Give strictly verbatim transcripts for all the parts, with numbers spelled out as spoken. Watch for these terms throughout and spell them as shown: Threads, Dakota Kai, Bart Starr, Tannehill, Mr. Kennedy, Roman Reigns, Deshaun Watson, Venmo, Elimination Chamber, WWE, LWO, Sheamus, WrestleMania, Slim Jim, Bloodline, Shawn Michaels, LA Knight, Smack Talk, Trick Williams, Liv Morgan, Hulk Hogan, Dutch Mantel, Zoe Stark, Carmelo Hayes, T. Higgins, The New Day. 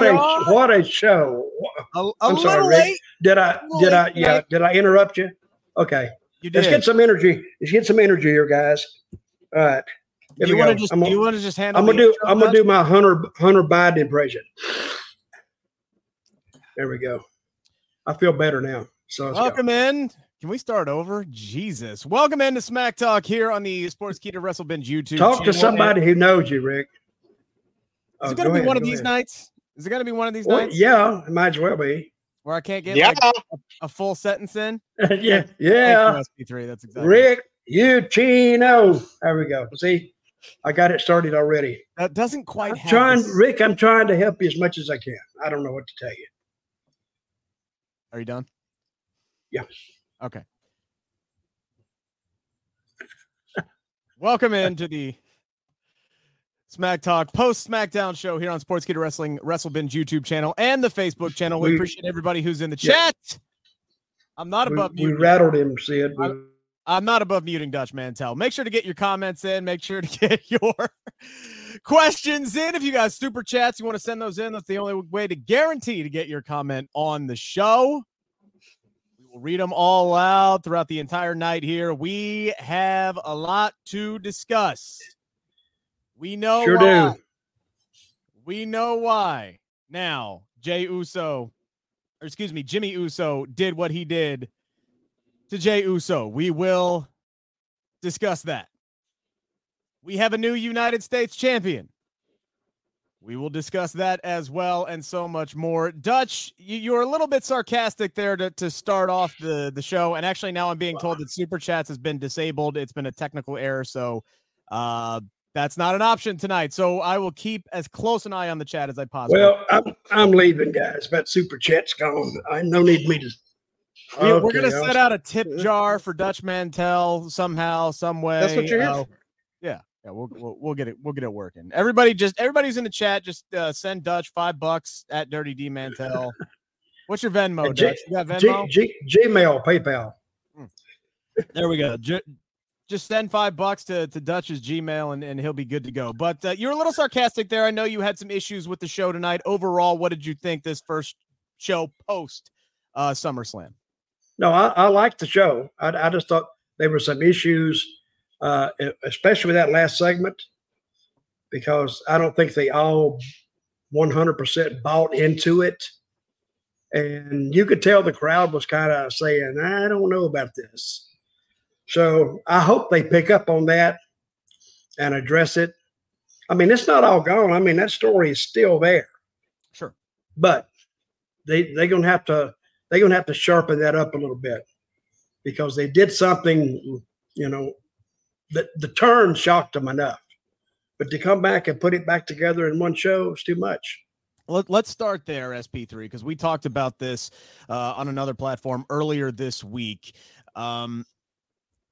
what a on. what a show! A, a I'm sorry, Rick. Late, did I did I yeah late. did I interrupt you? Okay, you did. Let's get some energy. Let's get some energy here, guys. All right. Here you want to just I'm you want to just handle. I'm gonna do I'm gonna do my Hunter Hunter Biden impression. There we go. I feel better now. So welcome go. in. Can we start over? Jesus. Welcome into Smack Talk here on the Sports Keto Wrestle Binge YouTube Talk channel. To somebody who knows you, Rick. Is oh, it going to be ahead, one of these ahead. nights? Is it going to be one of these well, nights? Yeah, it might as well be. Where I can't get yeah. like, a, a full sentence in? yeah. Yeah. Three. That's exactly Rick Uccino. There we go. See, I got it started already. That doesn't quite I'm happen. Trying, Rick, I'm trying to help you as much as I can. I don't know what to tell you. Are you done? Yeah. Okay. Welcome into the Smack Talk post Smackdown show here on Sports Keto Wrestling, Wrestle Binge YouTube channel, and the Facebook channel. We, we appreciate everybody who's in the chat. Yeah. I'm not above we, muting. We rattled him, Sid. I'm, I'm not above muting Dutch Mantel. Make sure to get your comments in. Make sure to get your questions in. If you got super chats, you want to send those in. That's the only way to guarantee to get your comment on the show. We'll read them all out throughout the entire night here. We have a lot to discuss. We know sure why. Do. We know why. Now, Jay Uso, or excuse me, Jimmy Uso did what he did to Jay Uso. We will discuss that. We have a new United States champion. We will discuss that as well, and so much more. Dutch, you, you were a little bit sarcastic there to, to start off the, the show, and actually now I'm being told that Super Chats has been disabled. It's been a technical error, so uh, that's not an option tonight. So I will keep as close an eye on the chat as I possibly can. Well, I'm, I'm leaving, guys. That Super Chat's gone. I no need me to... We, okay, we're going to set out a tip jar for Dutch Mantel somehow, some way. That's what you're uh, here for. Yeah. Yeah, we'll, we'll we'll get it we'll get it working. Everybody just everybody's in the chat. Just uh, send Dutch five bucks at Dirty D Mantel. What's your Venmo, G Dutch? You got Venmo? G G Gmail, PayPal. Hmm. There we go. G just send five bucks to to Dutch's Gmail, and and he'll be good to go. But uh, you're a little sarcastic there. I know you had some issues with the show tonight. Overall, what did you think this first show post uh, SummerSlam? No, I, I liked the show. I, I just thought there were some issues. Uh, especially with that last segment, because I don't think they all one hundred percent bought into it. And you could tell the crowd was kind of saying, I don't know about this. So I hope they pick up on that and address it. I mean, it's not all gone. I mean, that story is still there. Sure. But they, they're going to have to, they're going to have to sharpen that up a little bit, because they did something, you know, The, the turn shocked them enough, but to come back and put it back together in one show is too much. Let, let's start there, S P three, because we talked about this uh, on another platform earlier this week. Um,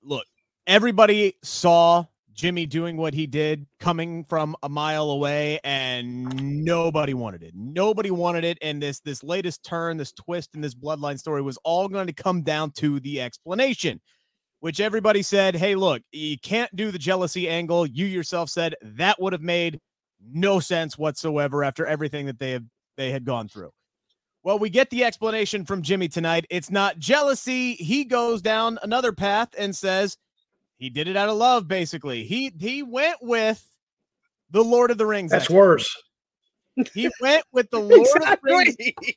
look, everybody saw Jimmy doing what he did coming from a mile away, and nobody wanted it. Nobody wanted it, and this, this latest turn, this twist in this bloodline story was all going to come down to the explanation, which everybody said, hey, look, you can't do the jealousy angle. You yourself said that would have made no sense whatsoever after everything that they have they had gone through. Well, we get the explanation from Jimmy tonight. It's not jealousy. He goes down another path and says he did it out of love, basically. He he went with the Lord of the Rings. That's actually. worse. He went with the Lord exactly. of the Rings.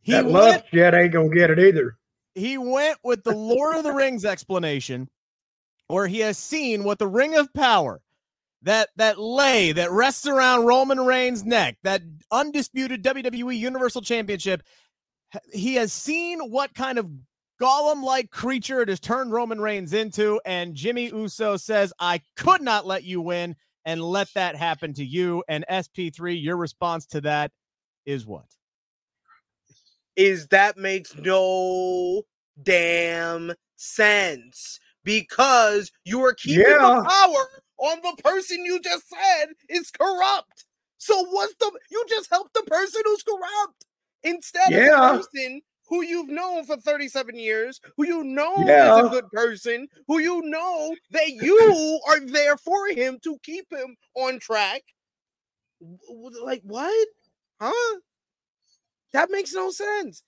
He that love shit ain't going to get it either. He went with the Lord of the Rings explanation, where he has seen what the Ring of Power, that that lei that rests around Roman Reigns' neck, that undisputed W W E Universal Championship, he has seen what kind of Gollum-like creature it has turned Roman Reigns into, and Jimmy Uso says, I could not let you win and let that happen to you. And S P three, your response to that is what? Is that makes no damn sense, because you are keeping yeah. the power on the person you just said is corrupt. So what's the, you just help the person who's corrupt instead yeah. of the person who you've known for thirty-seven years, who you know yeah. is a good person, who you know that you are there for him to keep him on track. Like what? Huh? That makes no sense.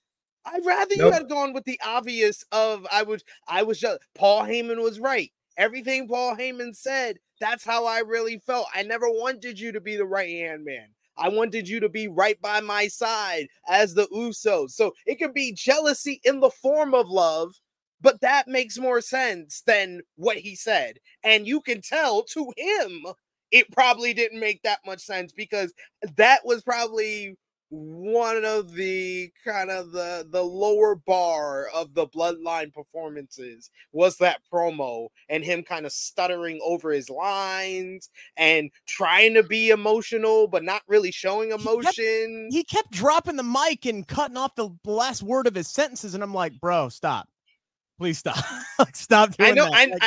I'd rather nope. you had gone with the obvious of I was I was just Paul Heyman was right. Everything Paul Heyman said, that's how I really felt. I never wanted you to be the right-hand man. I wanted you to be right by my side as the Usos. So it could be jealousy in the form of love, but that makes more sense than what he said. And you can tell to him, it probably didn't make that much sense, because that was probably one of the kind of the the lower bar of the Bloodline performances, was that promo and him kind of stuttering over his lines and trying to be emotional but not really showing emotion. He kept, he kept dropping the mic and cutting off the last word of his sentences, and I'm like, bro, stop. Please stop. Stop doing I know, that. I, like,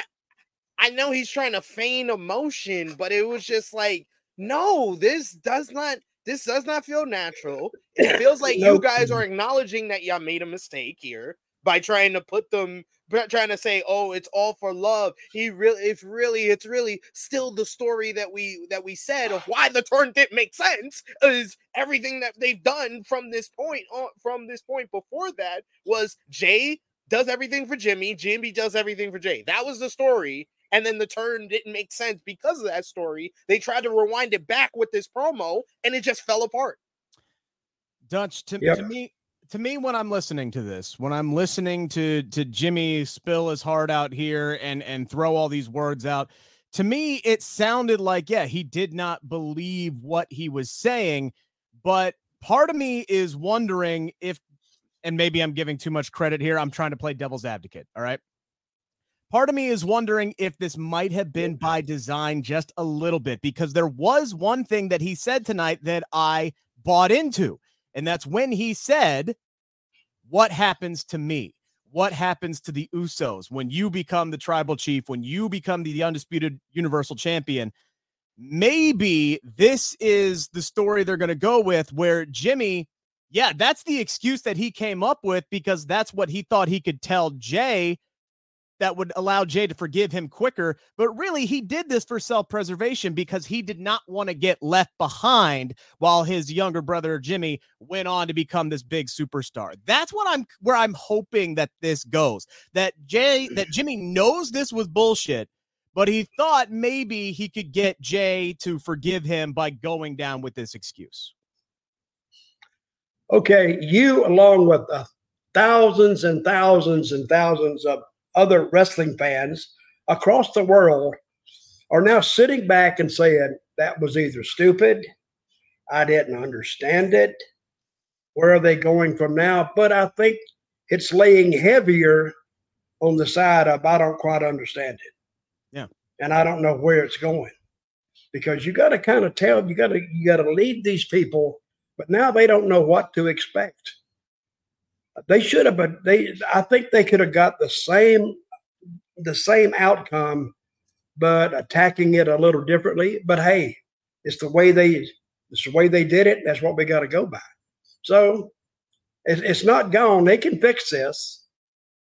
I, I know he's trying to feign emotion, but it was just like, no, this does not This does not feel natural. It feels like nope. you guys are acknowledging that y'all made a mistake here by trying to put them, trying to say, "Oh, it's all for love." He really, it's really, it's really still the story that we that we said of why the turn didn't make sense, is everything that they've done from this point on, from this point before that was Jay does everything for Jimmy, Jimmy does everything for Jay. That was the story. And then the turn didn't make sense because of that story. They tried to rewind it back with this promo, and it just fell apart. Dutch, to, yep. to me, to me, when I'm listening to this, when I'm listening to to Jimmy spill his heart out here and and throw all these words out, to me, it sounded like, yeah, he did not believe what he was saying. But part of me is wondering if, and maybe I'm giving too much credit here, I'm trying to play devil's advocate. All right. Part of me is wondering if this might have been by design just a little bit, because there was one thing that he said tonight that I bought into, and that's when he said, what happens to me? What happens to the Usos when you become the tribal chief, when you become the undisputed universal champion? Maybe this is the story they're going to go with, where Jimmy, yeah, that's the excuse that he came up with, because that's what he thought he could tell Jay that would allow Jay to forgive him quicker. But really, he did this for self-preservation, because he did not want to get left behind while his younger brother, Jimmy, went on to become this big superstar. That's what I'm, where I'm hoping that this goes, that Jay, that Jimmy knows this was bullshit, but he thought maybe he could get Jay to forgive him by going down with this excuse. Okay. You, along with uh, thousands and thousands and thousands of other wrestling fans across the world, are now sitting back and saying, that was either stupid, I didn't understand it, where are they going from now? But I think it's laying heavier on the side of, I don't quite understand it. Yeah. And I don't know where it's going, because you got to kind of tell, you got to, you got to lead these people, but now they don't know what to expect. They should have, but they, I think they could have got the same, the same outcome, but attacking it a little differently. But hey, it's the way they, it's the way they did it. That's what we got to go by. So it, it's not gone. They can fix this.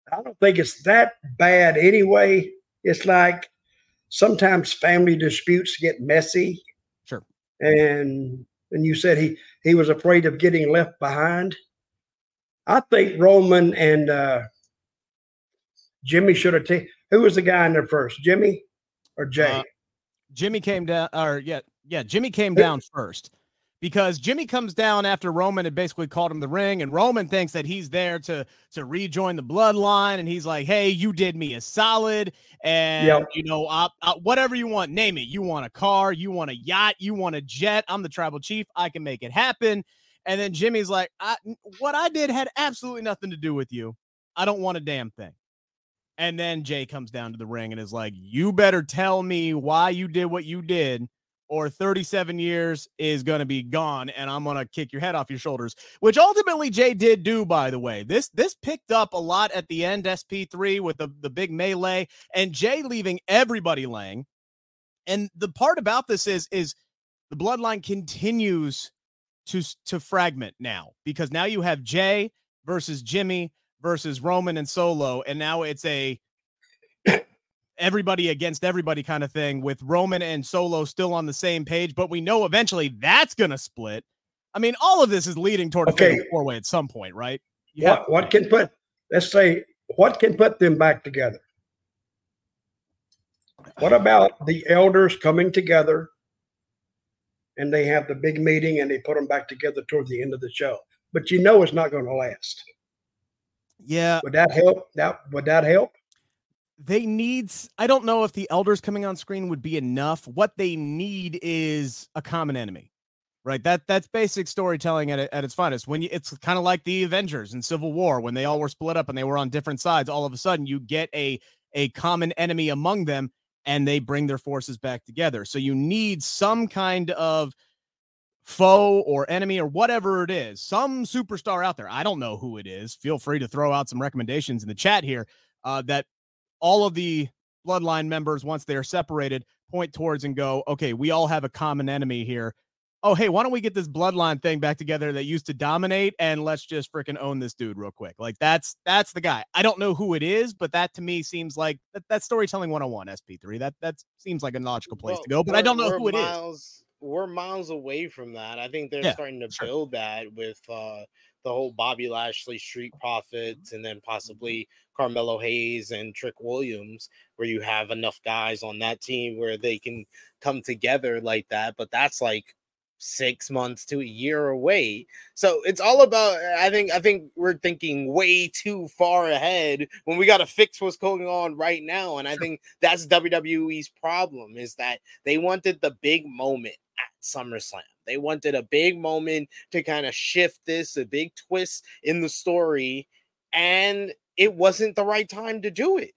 I don't think it's that bad anyway. It's like sometimes family disputes get messy. Sure. And, and you said he, he was afraid of getting left behind. I think Roman and uh, Jimmy should have taken. Who was the guy in there first, Jimmy or Jay? Uh, Jimmy came down, or yeah, yeah, Jimmy came down first, because Jimmy comes down after Roman had basically called him the ring, and Roman thinks that he's there to to rejoin the bloodline, and he's like, "Hey, you did me a solid, and yep. you know, I, I, whatever you want, name it. You want a car, you want a yacht, you want a jet. I'm the tribal chief. I can make it happen." And then Jimmy's like, I, what I did had absolutely nothing to do with you. I don't want a damn thing. And then Jay comes down to the ring and is like, you better tell me why you did what you did, or thirty-seven years is going to be gone, and I'm going to kick your head off your shoulders, which ultimately Jay did do, by the way. This this picked up a lot at the end, S P three, with the, the big melee, and Jay leaving everybody laying. And the part about this is, is the bloodline continues to to fragment now, because now you have Jay versus Jimmy versus Roman and Solo, and now it's a everybody against everybody kind of thing, with Roman and Solo still on the same page, but we know eventually that's gonna split. I mean, all of this is leading toward okay. a four-way at some point, right? You what, what can put, let's say, what can put them back together? What about the elders coming together and they have the big meeting and they put them back together toward the end of the show? But you know it's not going to last. Yeah. Would that help? That, would that help? They need, I don't know if the elders coming on screen would be enough. What they need is a common enemy, right? That that's basic storytelling at, at its finest. When you, it's kind of like the Avengers in Civil War, when they all were split up and they were on different sides, all of a sudden you get a, a common enemy among them and they bring their forces back together. So you need some kind of foe or enemy or whatever it is, some superstar out there. I don't know who it is. Feel free to throw out some recommendations in the chat here uh, that all of the Bloodline members, once they're separated, point towards and go, okay, we all have a common enemy here. Oh, hey, why don't we get this Bloodline thing back together that used to dominate and let's just freaking own this dude real quick. Like that's, that's the guy. I don't know who it is, but that to me seems like that, that's storytelling one oh one, S P three. That, that seems like a logical place well, to go, but I don't know who it miles, is. We're miles away from that. I think they're yeah, starting to sure. build that with uh, the whole Bobby Lashley, Street Profits, and then possibly Carmelo Hayes and Trick Williams, where you have enough guys on that team where they can come together like that. But that's like six months to a year away. So it's all about, I think, I think we're thinking way too far ahead when we got to fix what's going on right now. And I think that's W W E's problem, is that they wanted the big moment at SummerSlam. They wanted a big moment to kind of shift this, a big twist in the story. And it wasn't the right time to do it.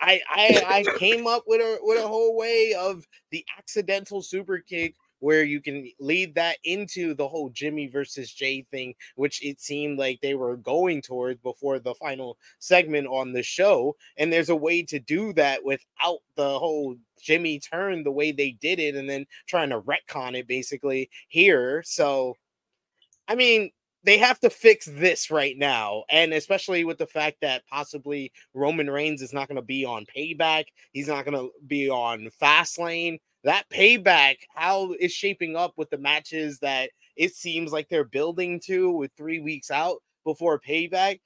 I, I, I came up with a, with a whole way of the accidental super kick, where you can lead that into the whole Jimmy versus Jay thing, which it seemed like they were going towards before the final segment on the show. And there's a way to do that without the whole Jimmy turn the way they did it and then trying to retcon it basically here. So, I mean, they have to fix this right now. And especially with the fact that possibly Roman Reigns is not going to be on Payback. He's not going to be on Fastlane. That Payback, how it's shaping up with the matches that it seems like they're building to with three weeks out before Payback,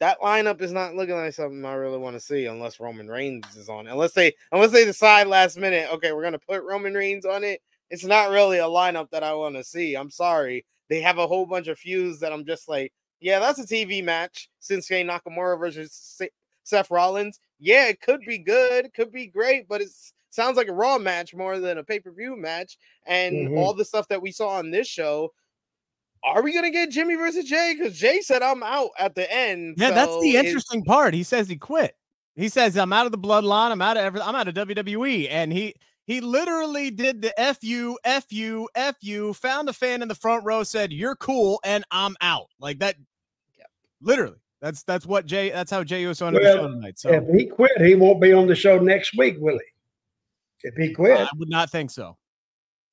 that lineup is not looking like something I really want to see unless Roman Reigns is on. Unless they unless they decide last minute, okay, we're going to put Roman Reigns on it. It's not really a lineup that I want to see. I'm sorry. They have a whole bunch of feuds that I'm just like, yeah, that's a T V match. Shinsuke Nakamura versus Seth Rollins. Yeah, it could be good. Could be great, but it's sounds like a Raw match more than a pay-per-view match, and mm-hmm. all the stuff that we saw on this show. Are we gonna get Jimmy versus Jay? Because Jay said I'm out at the end. Yeah, so that's the interesting part. He says he quit. He says I'm out of the Bloodline. I'm out of everything. I'm out of W W E, and he he literally did the F you, F you, F you. Found a fan in the front row, said you're cool, and I'm out like that. Yeah. Literally. That's that's what Jay. That's how Jay was on well, the show tonight. So if he quit, he won't be on the show next week, will he? If he quit, I would not think so.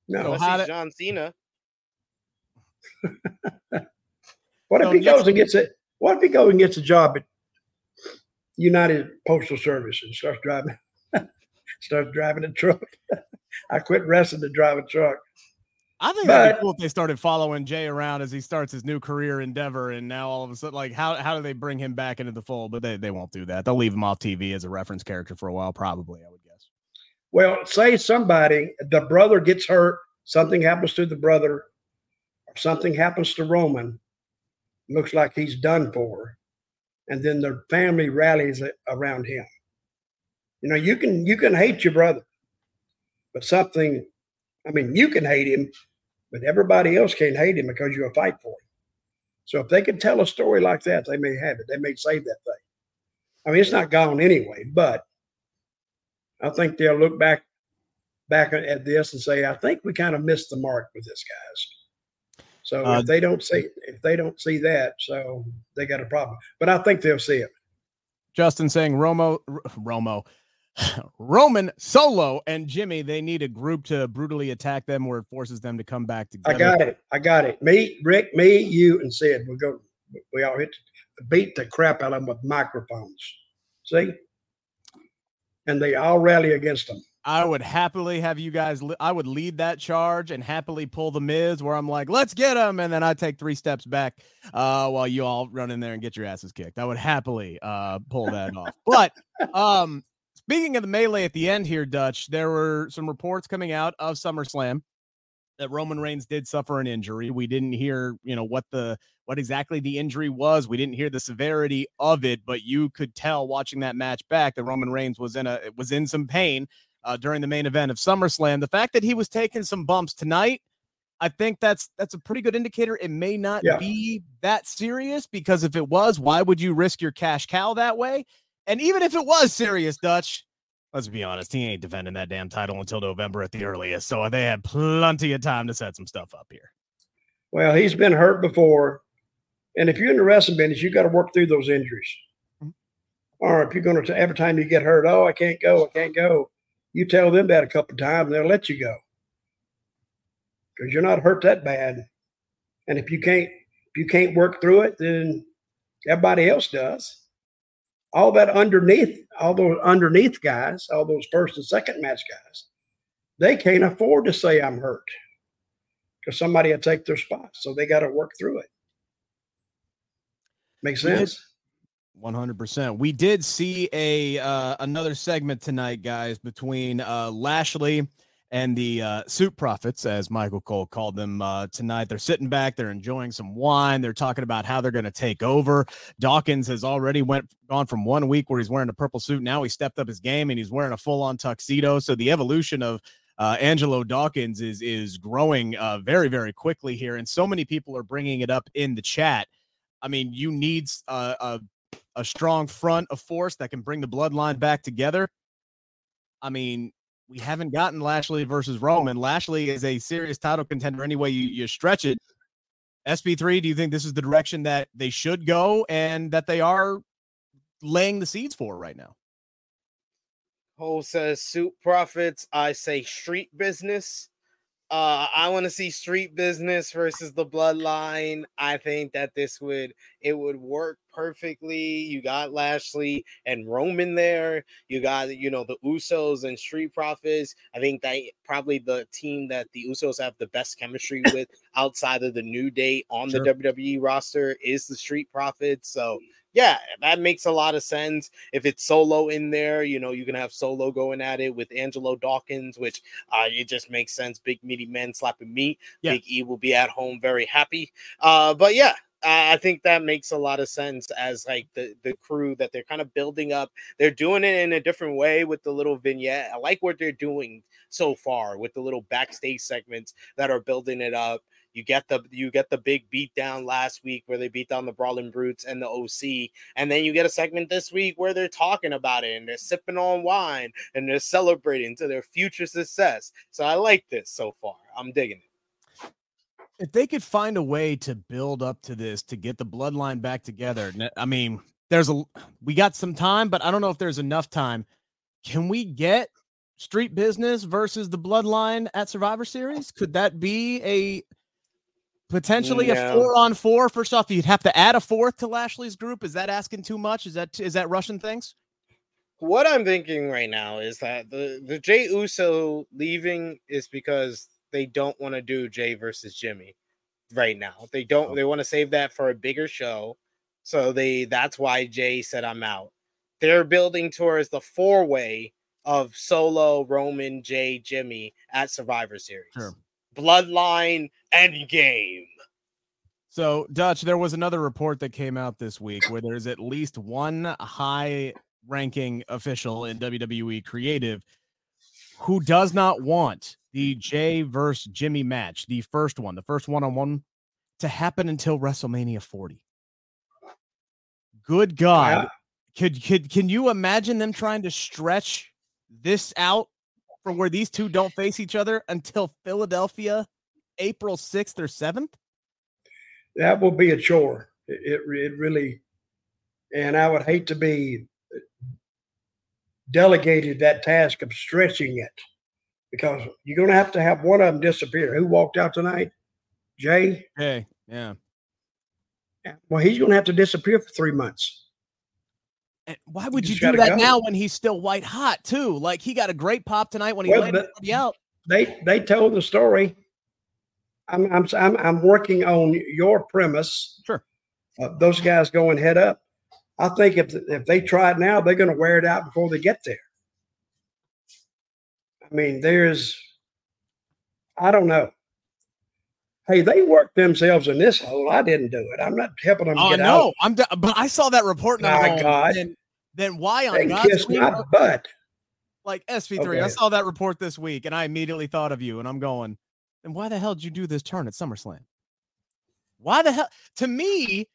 No, so to... John Cena. What if so he goes and gets it? What if he goes and gets a job at United Postal Service and starts driving, starts driving a truck? I quit wrestling to drive a truck. I think but, that'd be cool if they started following Jay around as he starts his new career endeavor, and now all of a sudden, like, how how do they bring him back into the fold? But they they won't do that. They'll leave him off T V as a reference character for a while, probably. I would guess. Well, say somebody, the brother gets hurt, something happens to the brother, something happens to Roman, looks like he's done for, and then the family rallies around him. You know, you can you can hate your brother, but something, I mean, you can hate him, but everybody else can't hate him because you'll fight for him. So if they could tell a story like that, they may have it. They may save that thing. I mean, it's not gone anyway, but I think they'll look back back at this and say, I think we kind of missed the mark with this, guys. So uh, if they don't see if they don't see that, so they got a problem. But I think they'll see it. Justin saying Romo Romo Roman Solo and Jimmy, they need a group to brutally attack them where it forces them to come back together. I got it. I got it. Me, Rick, me, you, and Sid. We'll go we all hit beat the crap out of them with microphones. See? And they all rally against them. I would happily have you guys. Li- I would lead that charge and happily pull the Miz, where I'm like, let's get him. And then I take three steps back uh, while you all run in there and get your asses kicked. I would happily uh, pull that off. But um, speaking of the melee at the end here, Dutch, there were some reports coming out of SummerSlam that Roman Reigns did suffer an injury. We didn't hear, you know, what the, what exactly the injury was. We didn't hear the severity of it, but you could tell watching that match back that Roman Reigns was in a, was in some pain. Uh, during the main event of SummerSlam, the fact that he was taking some bumps tonight, I think that's that's a pretty good indicator. It may not yeah. be that serious, because if it was, why would you risk your cash cow that way? And even if it was serious, Dutch, let's be honest, he ain't defending that damn title until November at the earliest. So they had plenty of time to set some stuff up here. Well, he's been hurt before, and if you're in the wrestling business, you got to work through those injuries. Mm-hmm. Or if you're going to, every time you get hurt, oh, I can't go, I can't go. You tell them that a couple of times, and they'll let you go, because you're not hurt that bad. And if you can't, if you can't work through it, then everybody else does. All that underneath, all those underneath guys, all those first and second match guys, they can't afford to say I'm hurt, because somebody will take their spot. So they got to work through it. Make sense? Yeah. one hundred percent. We did see a uh, another segment tonight, guys, between uh, Lashley and the uh, Street Profits, as Michael Cole called them uh, tonight. They're sitting back. They're enjoying some wine. They're talking about how they're going to take over. Dawkins has already went gone from one week where he's wearing a purple suit. Now he stepped up his game, and he's wearing a full-on tuxedo. So the evolution of uh, Angelo Dawkins is, is growing uh, very, very quickly here, and so many people are bringing it up in the chat. I mean, you need uh, a a strong front of force that can bring the bloodline back together. I mean, we haven't gotten Lashley versus Roman. Lashley is a serious title contender anyway you, you stretch it. S P three, do you think this is the direction that they should go and that they are laying the seeds for right now? Cole says Street Profits. I say Street Business. Uh, I want to see Street Business versus the Bloodline. I think that this would, it would work perfectly. You got Lashley and Roman there. You got, you know, the Usos and Street Profits. I think that probably the team that the Usos have the best chemistry with outside of the New Day on sure. the W W E roster is the Street Profits. So yeah, that makes a lot of sense. If it's Solo in there, you know, you can have Solo going at it with Angelo Dawkins, which uh, it just makes sense. Big meaty men slapping meat. Yeah. Big E will be at home very happy. Uh, but yeah, I think that makes a lot of sense as like the, the crew that they're kind of building up. They're doing it in a different way with the little vignette. I like what they're doing so far with the little backstage segments that are building it up. You get the you get the big beatdown last week where they beat down the Brawling Brutes and the O C, and then you get a segment this week where they're talking about it and they're sipping on wine and they're celebrating to their future success. So I like this so far. I'm digging it. If they could find a way to build up to this to get the bloodline back together, I mean, there's a we got some time, but I don't know if there's enough time. Can we get Street Business versus the Bloodline at Survivor Series? Could that be a Potentially yeah. a four on four. First off, you'd have to add a fourth to Lashley's group. Is that asking too much? Is that is that rushing things? What I'm thinking right now is that the, the Jay Uso leaving is because they don't want to do Jay versus Jimmy right now. They don't. Okay. They want to save that for a bigger show. So they that's why Jay said I'm out. They're building towards the four way of Solo, Roman, Jay, Jimmy at Survivor Series. Sure. Bloodline Endgame. So, Dutch, there was another report that came out this week where there's at least one high-ranking official in W W E Creative who does not want the Jay versus Jimmy match, the first one, the first one-on-one, to happen until WrestleMania forty. Good God. Yeah. Could, could, can you imagine them trying to stretch this out from where these two don't face each other until Philadelphia, April sixth or seventh? That will be a chore. It, it, it really, and I would hate to be delegated that task of stretching it, because you're going to have to have one of them disappear. Who walked out tonight? Jay? Hey, yeah. Well, he's going to have to disappear for three months. And why would you, you do that go. now when he's still white hot too? Like, he got a great pop tonight when he well, landed the, out. They they told the story. I'm I'm I'm, I'm working on your premise. Sure. Uh, those guys going head up. I think if if they try it now, they're going to wear it out before they get there. I mean, there's, I don't know. Hey, they worked themselves in this hole. I didn't do it. I'm not helping them oh, get no. out. I'm d- but I saw that report. And my God. Then, then why on God's kissed my butt. butt. Like S V three, okay. I saw that report this week, and I immediately thought of you, and I'm going, and why the hell did you do this turn at SummerSlam? Why the hell? To me,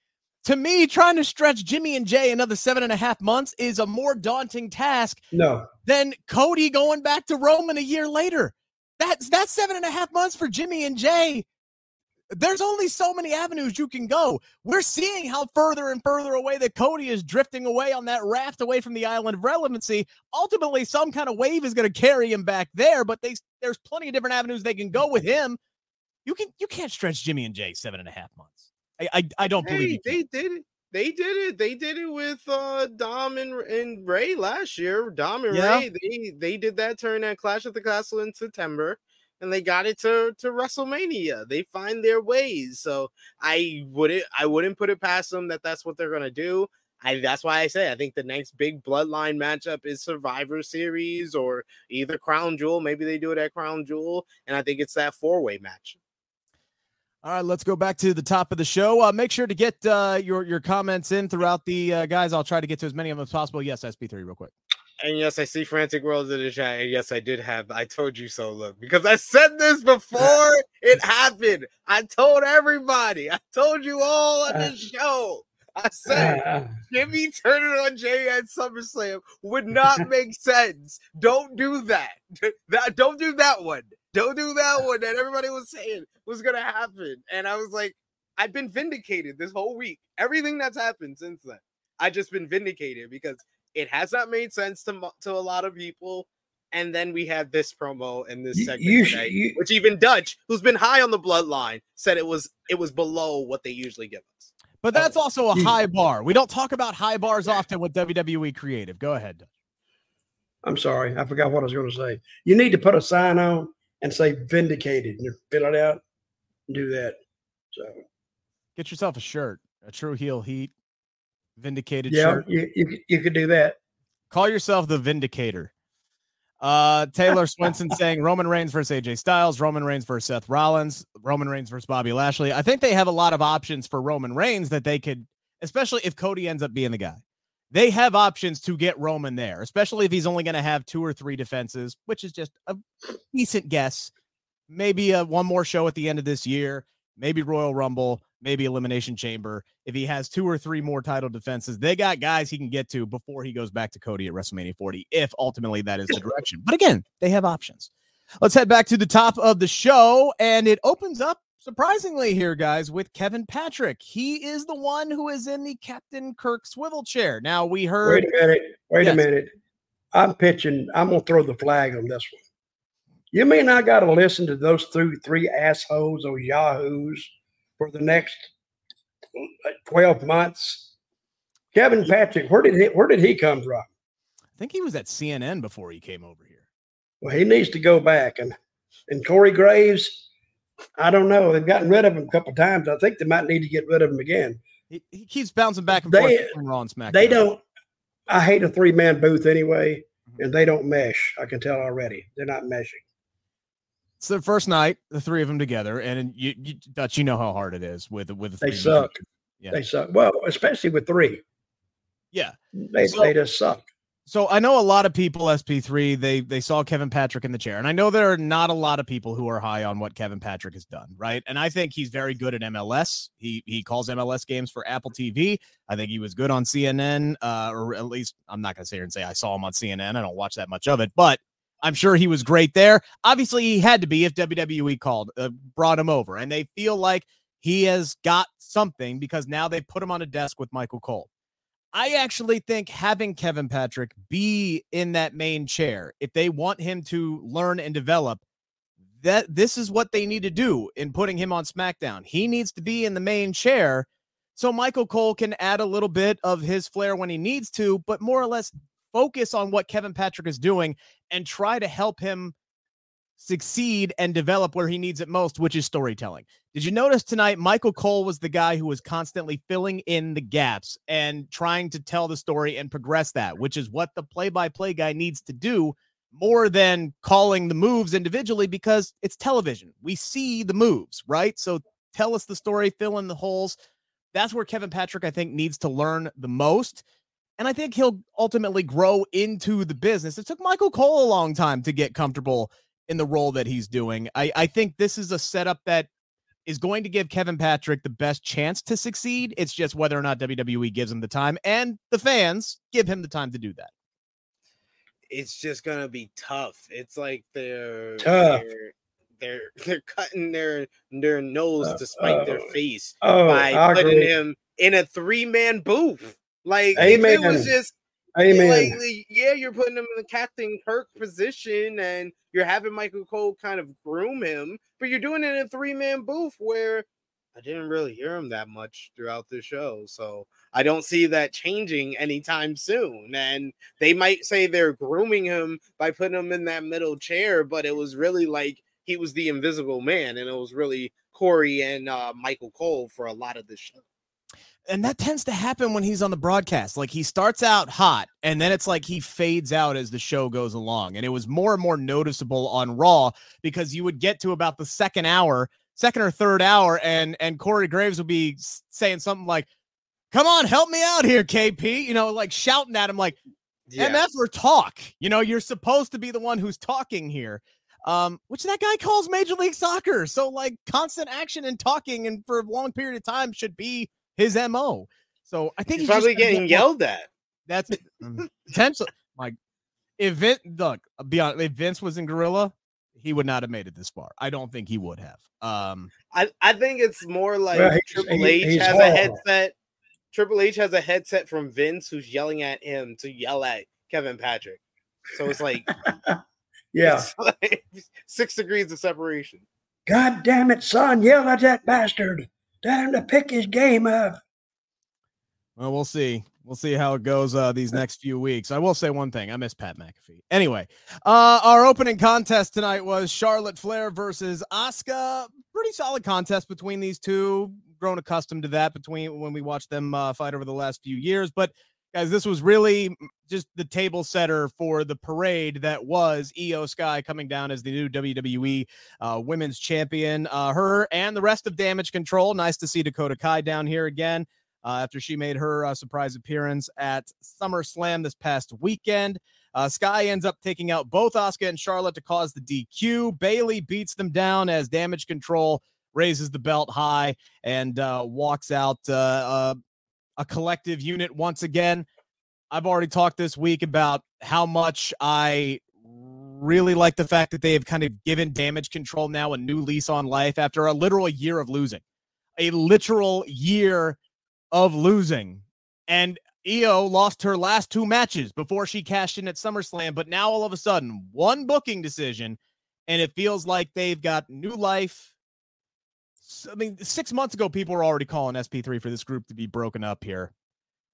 to me, trying to stretch Jimmy and Jay another seven and a half months is a more daunting task no. than Cody going back to Roman a year later. That's, that's seven and a half months for Jimmy and Jay. There's only so many avenues you can go. We're seeing how further and further away that Cody is drifting away on that raft away from the island of relevancy. Ultimately, some kind of wave is going to carry him back there, but they, there's plenty of different avenues they can go with him. You, can, you can't stretch Jimmy and Jay seven and a half months. I I, I don't hey, believe they can. did it. They did it. They did it with uh, Dom and, and Ray last year. Dom and yeah. Ray, they, they did that turn at Clash at the Castle in September. And they got it to, to WrestleMania. They find their ways. So I wouldn't I wouldn't put it past them that that's what they're going to do. I That's why I say I think the next big bloodline matchup is Survivor Series or either Crown Jewel. Maybe they do it at Crown Jewel. And I think it's that four-way match. All right, let's go back to the top of the show. Uh, make sure to get uh, your, your comments in throughout the uh, guys. I'll try to get to as many of them as possible. Yes, S P three real quick. And yes, I see Frantic Worlds in the chat. And yes, I did have. I told you so, look, because I said this before it happened. I told everybody. I told you all on the show. I said uh, Jimmy turning on Jay at SummerSlam would not make sense. Don't do that. that. Don't do that one. Don't do that one that everybody was saying was going to happen. And I was like, I've been vindicated this whole week. Everything that's happened since then, I've just been vindicated because it has not made sense to to a lot of people. And then we had this promo and this segment you, you, today, you, which even Dutch, who's been high on the bloodline, said it was it was below what they usually give us. But that's oh. also a high bar. We don't talk about high bars often with W W E creative. Go ahead, Dutch. I'm sorry. I forgot what I was going to say. You need to put a sign on and say vindicated. And fill it out and do that. So get yourself a shirt, a True Heel Heat. Vindicated yeah, shirt. You, you, you could do that. Call yourself the Vindicator. Uh, Taylor Swenson saying Roman Reigns versus A J Styles, Roman Reigns versus Seth Rollins, Roman Reigns versus Bobby Lashley. I think they have a lot of options for Roman Reigns that they could, especially if Cody ends up being the guy. They have options to get Roman there, especially if he's only going to have two or three defenses, which is just a decent guess. Maybe a, one more show at the end of this year, maybe Royal Rumble, maybe Elimination Chamber. If he has two or three more title defenses, they got guys he can get to before he goes back to Cody at WrestleMania forty, if ultimately that is the direction. But again, they have options. Let's head back to the top of the show, and it opens up, surprisingly here, guys, with Kevin Patrick. He is the one who is in the Captain Kirk swivel chair. Now, we heard... Wait a minute. Wait yes. a minute. I'm pitching. I'm going to throw the flag on this one. You mean I got to listen to those three, three assholes or yahoos for the next twelve months? Kevin Patrick, where did he, where did he come from? I think he was at C N N before he came over here. Well, he needs to go back. And and Corey Graves, I don't know. They've gotten rid of him a couple of times. I think they might need to get rid of him again. He, he keeps bouncing back and they, forth from Raw and SmackDown. They don't. I hate a three-man booth anyway, mm-hmm. and they don't mesh. I can tell already. They're not meshing. It's their first night, the three of them together, and you, you, Dutch, you know how hard it is with with the three. They suck. Yeah. They suck. Well, especially with three. Yeah, they so, they just suck. So I know a lot of people, S P three, they they saw Kevin Patrick in the chair, and I know there are not a lot of people who are high on what Kevin Patrick has done, right? And I think he's very good at M L S. He he calls M L S games for Apple T V. I think he was good on C N N, uh, or at least I'm not going to sit here and say I saw him on C N N. I don't watch that much of it, but I'm sure he was great there. Obviously, he had to be if W W E called, uh, brought him over. And they feel like he has got something because now they put him on a desk with Michael Cole. I actually think having Kevin Patrick be in that main chair, if they want him to learn and develop, that this is what they need to do in putting him on SmackDown. He needs to be in the main chair so Michael Cole can add a little bit of his flair when he needs to, but more or less focus on what Kevin Patrick is doing and try to help him succeed and develop where he needs it most, which is storytelling. Did you notice tonight Michael Cole was the guy who was constantly filling in the gaps and trying to tell the story and progress that, which is what the play-by-play guy needs to do more than calling the moves individually, because it's television. We see the moves, right? So tell us the story, fill in the holes. That's where Kevin Patrick, I think, needs to learn the most. And I think he'll ultimately grow into the business. It took Michael Cole a long time to get comfortable in the role that he's doing. I, I think this is a setup that is going to give Kevin Patrick the best chance to succeed. It's just whether or not W W E gives him the time, and the fans give him the time to do that. It's just going to be tough. It's like they're tough. They're, they're, they're cutting their, their nose uh, to spite uh, their face oh, by I putting agree. him in a three-man booth. Like, Amen. It was just, Amen. Like, like, yeah, you're putting him in the Captain Kirk position and you're having Michael Cole kind of groom him, but you're doing it in a three-man booth where I didn't really hear him that much throughout the show. So I don't see that changing anytime soon. And they might say they're grooming him by putting him in that middle chair, but it was really like he was the invisible man, and it was really Corey and uh, Michael Cole for a lot of the show. And that tends to happen when he's on the broadcast. Like, he starts out hot, and then it's like he fades out as the show goes along. And it was more and more noticeable on Raw, because you would get to about the second hour, second or third hour, and, and Corey Graves would be saying something like, "Come on, help me out here, K P." You know, like shouting at him like, yeah. M F or talk. You know, you're supposed to be the one who's talking here. Um, which that guy calls Major League Soccer. So, like, constant action and talking and for a long period of time should be his M O. So I think he's, he's probably getting get yelled at. That's um, potentially. Like, if Vince, look, I'll be honest, if Vince was in Gorilla, he would not have made it this far. I don't think he would have. Um, I, I think it's more like right, Triple H he, has hard. a headset. Triple H has a headset from Vince, who's yelling at him to yell at Kevin Patrick. So it's like, yeah, it's like six degrees of separation. God damn it, son! Yell at that bastard. Tell him to pick his game up. Well, we'll see. We'll see how it goes uh, these next few weeks. I will say one thing. I miss Pat McAfee. Anyway, uh, our opening contest tonight was Charlotte Flair versus Asuka. Pretty solid contest between these two. Grown accustomed to that between when we watched them uh, fight over the last few years. But, guys, this was really just the table setter for the parade that was Io Sky coming down as the new W W E uh, Women's Champion. Uh, her and the rest of Damage Control. Nice to see Dakota Kai down here again uh, after she made her uh, surprise appearance at SummerSlam this past weekend. Uh, Sky ends up taking out both Asuka and Charlotte to cause the D Q. Bayley beats them down as Damage Control raises the belt high and uh, walks out uh, uh, a collective unit once again. I've already talked this week about how much I really like the fact that they have kind of given Damage Control now a new lease on life after a literal year of losing. A literal year of losing. And Io lost her last two matches before she cashed in at SummerSlam, but now all of a sudden, one booking decision, and it feels like they've got new life. I mean, six months ago, people were already calling S P three for this group to be broken up here.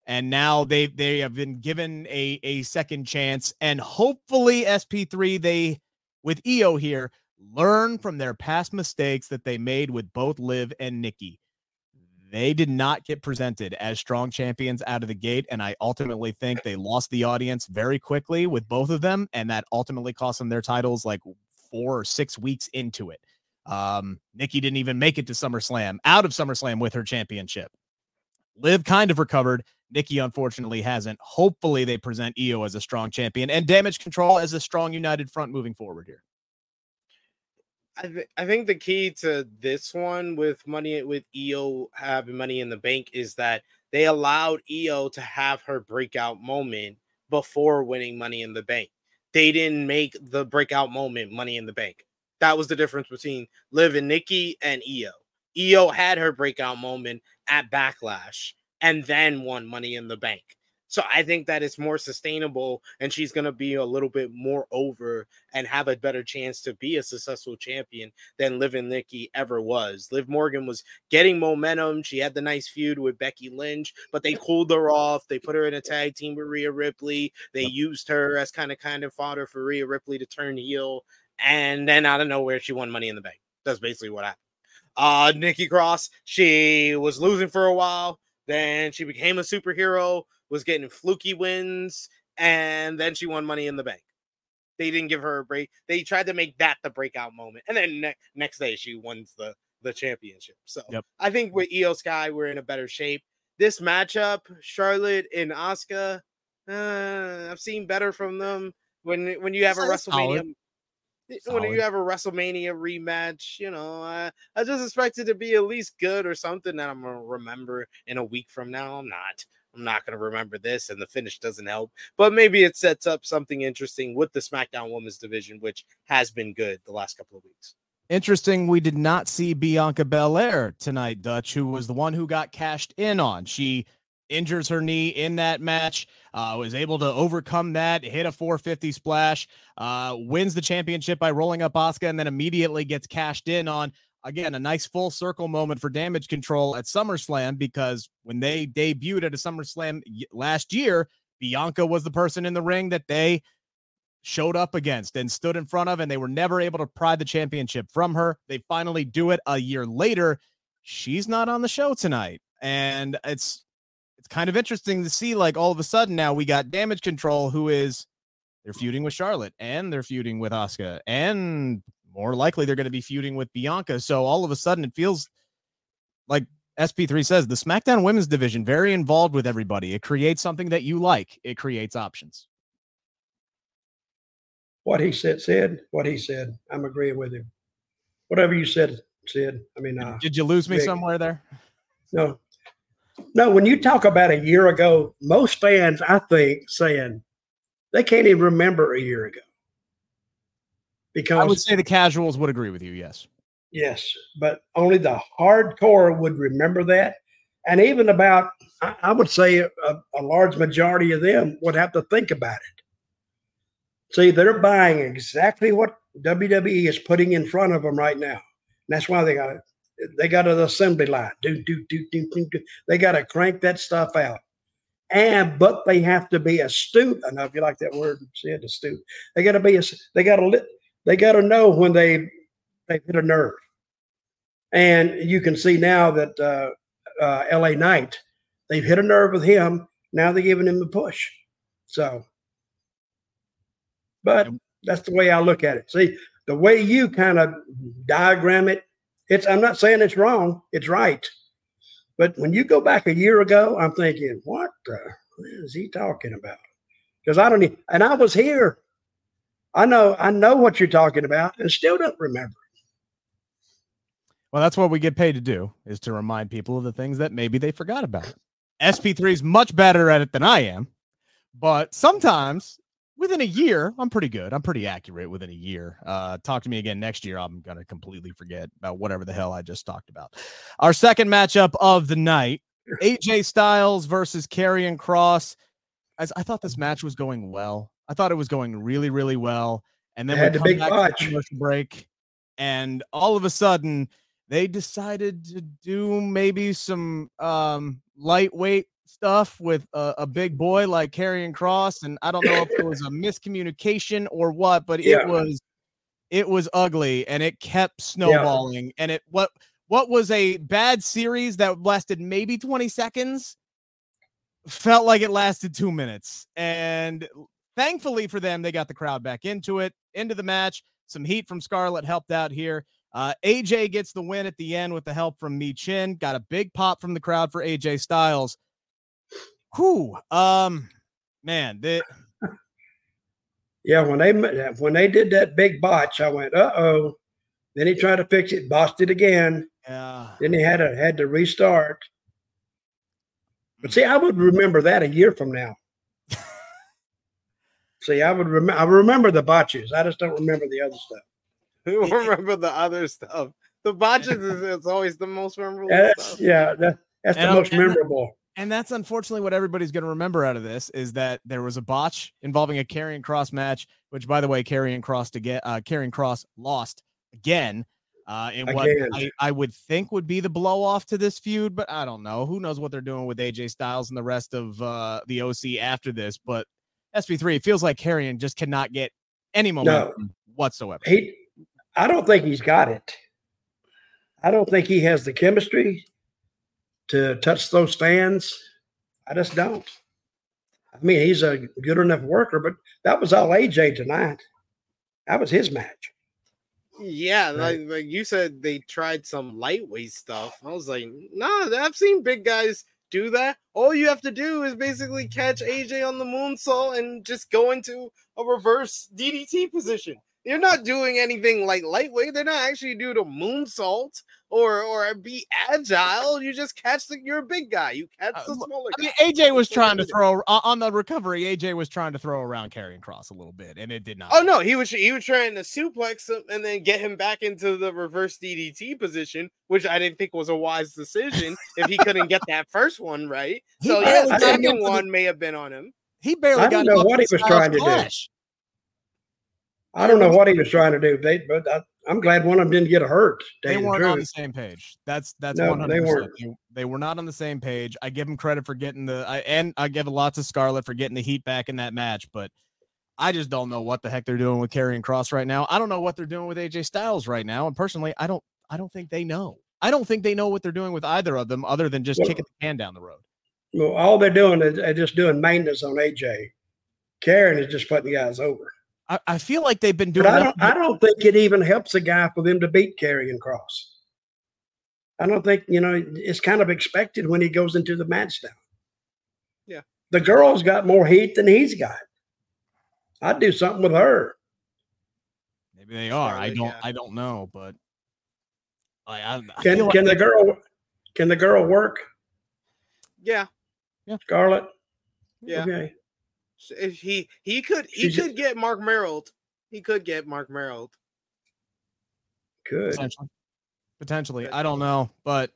And now they they have been given a, a second chance. And hopefully S P three, they, with Io here, learn from their past mistakes that they made with both Liv and Nikki. They did not get presented as strong champions out of the gate. And I ultimately think they lost the audience very quickly with both of them. And that ultimately cost them their titles like four or six weeks into it. Um, Nikki didn't even make it to SummerSlam, out of SummerSlam with her championship. Liv kind of recovered. Nikki, unfortunately, hasn't. Hopefully, they present Io as a strong champion and Damage Control as a strong united front moving forward here. I, th- I think the key to this one with money with Io having Money in the Bank is that they allowed Io to have her breakout moment before winning Money in the Bank. They didn't make the breakout moment Money in the Bank. That was the difference between Liv and Nikki and Io. Io had her breakout moment at Backlash and then won Money in the Bank. So I think that it's more sustainable, and she's going to be a little bit more over and have a better chance to be a successful champion than Liv and Nikki ever was. Liv Morgan was getting momentum. She had the nice feud with Becky Lynch, but they cooled her off. They put her in a tag team with Rhea Ripley. They used her as kind of kind of fodder for Rhea Ripley to turn heel. And then out of nowhere, she won Money in the Bank. That's basically what happened. Uh, Nikki Cross, she was losing for a while. Then she became a superhero, was getting fluky wins, and then she won Money in the Bank. They didn't give her a break. They tried to make that the breakout moment. And then ne- next day, she wins the, the championship. So yep. I think with Io Sky, we're in a better shape. This matchup, Charlotte and Asuka, uh, I've seen better from them. When when you have this a WrestleMania... Solid. Solid. When you have a WrestleMania rematch, you know, I, I just expect it to be at least good or something that I'm going to remember in a week from now. I'm not. I'm not going to remember this, and the finish doesn't help. But maybe it sets up something interesting with the SmackDown Women's Division, which has been good the last couple of weeks. Interesting, we did not see Bianca Belair tonight, Dutch, who was the one who got cashed in on. She injures her knee in that match, uh, was able to overcome that, hit a four fifty splash, uh, wins the championship by rolling up Asuka, and then immediately gets cashed in on. Again, a nice full circle moment for Damage Control at SummerSlam, because when they debuted at a SummerSlam last year, Bianca was the person in the ring that they showed up against and stood in front of, and they were never able to pry the championship from her. They finally do it a year later. She's not on the show tonight, and it's It's kind of interesting to see, like, all of a sudden now we got Damage Control, who is they're feuding with Charlotte, and they're feuding with Asuka, and more likely they're going to be feuding with Bianca. So all of a sudden it feels like S P three says the SmackDown Women's Division very involved with everybody. It creates something that you like. It creates options. What he said, said what he said. I'm agreeing with him. Whatever you said, Sid. I mean, uh, did you lose me big. somewhere there? No. No, when you talk about a year ago, most fans, I think, saying they can't even remember a year ago. Because I would say the casuals would agree with you, yes. Yes, but only the hardcore would remember that. And even about, I, I would say a, a large majority of them would have to think about it. See, they're buying exactly what W W E is putting in front of them right now. And that's why they got it. They got an assembly line. Do, do, do, do, do, do. They got to crank that stuff out. And, but they have to be astute. I know if you like that word, Sid, astute. They got to be, they got to, they got to know when they, they hit a nerve. And you can see now that uh, uh, L A Knight, they've hit a nerve with him. Now they're giving him a push. So, but that's the way I look at it. See, the way you kind of diagram it, It's, I'm not saying it's wrong. It's right. But when you go back a year ago, I'm thinking, what the what is he talking about? Because I don't need, and I was here. I know, I know what you're talking about and still don't remember. Well, that's what we get paid to do, is to remind people of the things that maybe they forgot about. S P three is much better at it than I am. But sometimes within a year, I'm pretty good. I'm pretty accurate within a year. Uh, talk to me again next year. I'm going to completely forget about whatever the hell I just talked about. Our second matchup of the night, A J Styles versus Karrion Kross. As I thought this match was going well. I thought it was going really, really well. And then we had a big commercial break. And all of a sudden, they decided to do maybe some um, lightweight stuff with a, a big boy like Karrion Kross, and I don't know if it was a miscommunication or what, but yeah. it was it was ugly, and it kept snowballing. Yeah. And it what what was a bad series that lasted maybe twenty seconds felt like it lasted two minutes. And thankfully for them, they got the crowd back into it, into the match. Some heat from Scarlett helped out here. Uh, A J gets the win at the end with the help from Mi Chin. Got a big pop from the crowd for A J Styles. Whew, um, man, they... yeah. When they when they did that big botch, I went, uh oh. Then he tried to fix it, botched it again. Yeah. Then he had to had to restart. But see, I would remember that a year from now. See, I would remember. I remember the botches. I just don't remember the other stuff. Who remember the other stuff? The botches is it's always the most memorable. That's, stuff. Yeah, that, that's and the most memorable. The- And that's unfortunately what everybody's going to remember out of this, is that there was a botch involving a Karrion Kross match, which, by the way, Karrion Kross to get uh, Karrion Kross lost again. Uh, in what I, I would think would be the blow off to this feud, but I don't know. Who knows what they're doing with A J Styles and the rest of uh, the O C after this? But S P three, it feels like Karrion just cannot get any momentum no. whatsoever. He, I don't think he's got it. I don't think he has the chemistry to touch those stands. I just don't. I mean, he's a good enough worker, but that was all A J tonight. That was his match. Yeah, right. like, like you said, they tried some lightweight stuff. I was like, no, nah, I've seen big guys do that. All you have to do is basically catch A J on the moonsault and just go into a reverse D D T position. They're not doing anything like lightweight. They're not actually doing a moonsault or or be agile. You just catch the, you're a big guy. You catch the smaller guy. I mean, A J was trying to throw on the recovery. A J was trying to throw around Karrion Kross a little bit, and it did not. Oh no, he was he was trying to suplex him and then get him back into the reverse D D T position, which I didn't think was a wise decision if he couldn't get that first one right. So yeah, the second one may have been on him. He barely got. I don't know what he was trying to do. I don't know what he was trying to do, they, but I, I'm glad one of them didn't get hurt. They weren't on the same page. That's that's no, one hundred percent. They weren't. They, they were not on the same page. I give him credit for getting the, I, and I give a lot to Scarlett for getting the heat back in that match, but I just don't know what the heck they're doing with Karrion Kross right now. I don't know what they're doing with A J Styles right now, and personally, I don't, I don't think they know. I don't think they know what they're doing with either of them, other than just well, kicking the can down the road. Well, all they're doing is they're just doing maintenance on A J. Karrion is just putting the guys over. I, I feel like they've been doing. But I don't. I don't think it even helps a guy for them to beat Karrion Kross. I don't think you know. It's kind of expected when he goes into the match now. Yeah, the girl's got more heat than he's got. I'd do something with her. Maybe they are. Probably, I don't. Yeah. I don't know. But I, I, I can can like the girl? Can the girl work? Yeah. Yeah. Scarlett. Yeah. Okay. If he he could he She's could just, get Mark Merrill. He could get Mark Merrill. Could potentially. potentially. I don't know, but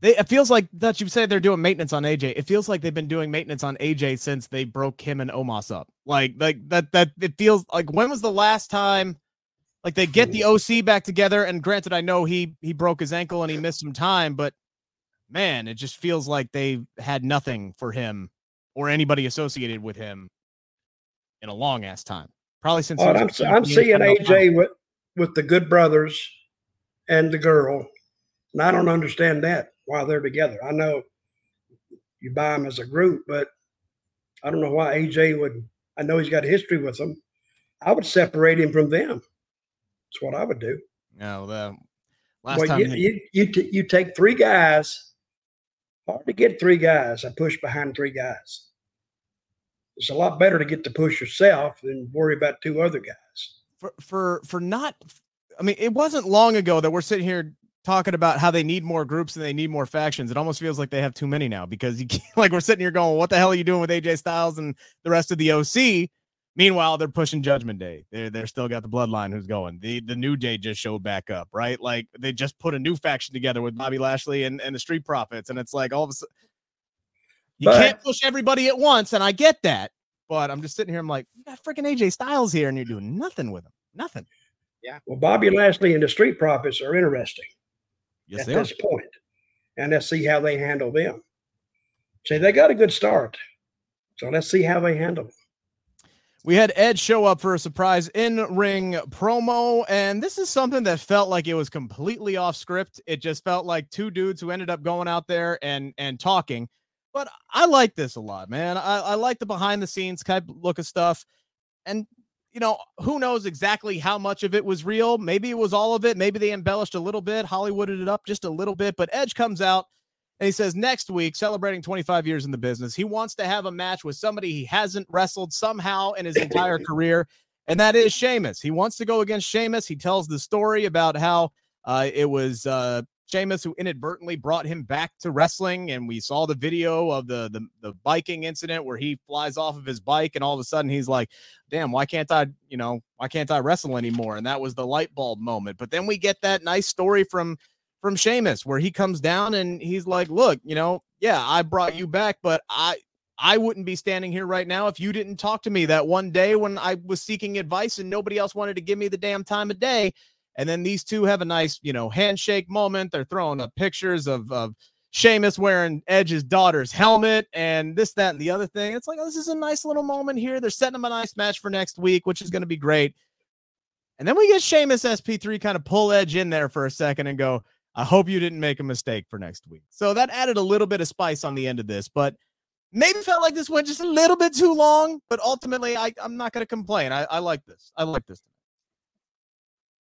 they it feels like Dutch. You said they're doing maintenance on A J. It feels like they've been doing maintenance on A J since they broke him and Omos up. Like like that that it feels like, when was the last time like they get the O C back together? And granted, I know he he broke his ankle and he missed some time, but man, it just feels like they had nothing for him or anybody associated with him in a long ass time, probably since. Well, I'm, I'm seeing A J with, with the Good Brothers and the girl, and I don't understand that why they're together. I know you buy them as a group, but I don't know why A J would. I know he's got a history with them. I would separate him from them. That's what I would do. No, the last well, time you you, you, t you take three guys. Hard to get three guys. I push behind three guys. It's a lot better to get to push yourself than worry about two other guys. For for for not, I mean, it wasn't long ago that we're sitting here talking about how they need more groups and they need more factions. It almost feels like they have too many now, because you can't, like we're sitting here going, "What the hell are you doing with A J Styles and the rest of the O C?" Meanwhile, they're pushing Judgment Day. They're they're still got the Bloodline who's going. The the New Day just showed back up, right? Like they just put a new faction together with Bobby Lashley and, and the Street Profits. And it's like all of a sudden you but, can't push everybody at once, and I get that. But I'm just sitting here, I'm like, you got freaking A J Styles here, and you're doing nothing with him. Nothing. Yeah. Well, Bobby Lashley and the Street Profits are interesting. Yes, at they this are. point. And let's see how they handle them. See, they got a good start. So let's see how they handle them. We had Edge show up for a surprise in-ring promo, and this is something that felt like it was completely off script. It just felt like two dudes who ended up going out there and and talking. But I like this a lot, man. I, I like the behind-the-scenes type look of stuff. And, you know, who knows exactly how much of it was real. Maybe it was all of it. Maybe they embellished a little bit, Hollywooded it up just a little bit. But Edge comes out, and he says, next week, celebrating twenty-five years in the business, he wants to have a match with somebody he hasn't wrestled somehow in his entire career, and that is Sheamus. He wants to go against Sheamus. He tells the story about how uh, it was uh, Sheamus who inadvertently brought him back to wrestling, and we saw the video of the, the, the biking incident where he flies off of his bike, and all of a sudden he's like, damn, why can't I, you know, why can't I wrestle anymore? And that was the light bulb moment. But then we get that nice story from from Sheamus, where he comes down and he's like, look, you know, yeah, I brought you back, but I I wouldn't be standing here right now if you didn't talk to me that one day when I was seeking advice and nobody else wanted to give me the damn time of day. And then these two have a nice, you know, handshake moment. They're throwing up pictures of, of Sheamus wearing Edge's daughter's helmet and this, that, and the other thing. It's like, oh, this is a nice little moment here. They're setting them a nice match for next week, which is going to be great. And then we get Sheamus S P three kind of pull Edge in there for a second and go, I hope you didn't make a mistake for next week. So that added a little bit of spice on the end of this, but maybe felt like this went just a little bit too long, but ultimately I, I'm not going to complain. I, I like this. I like this.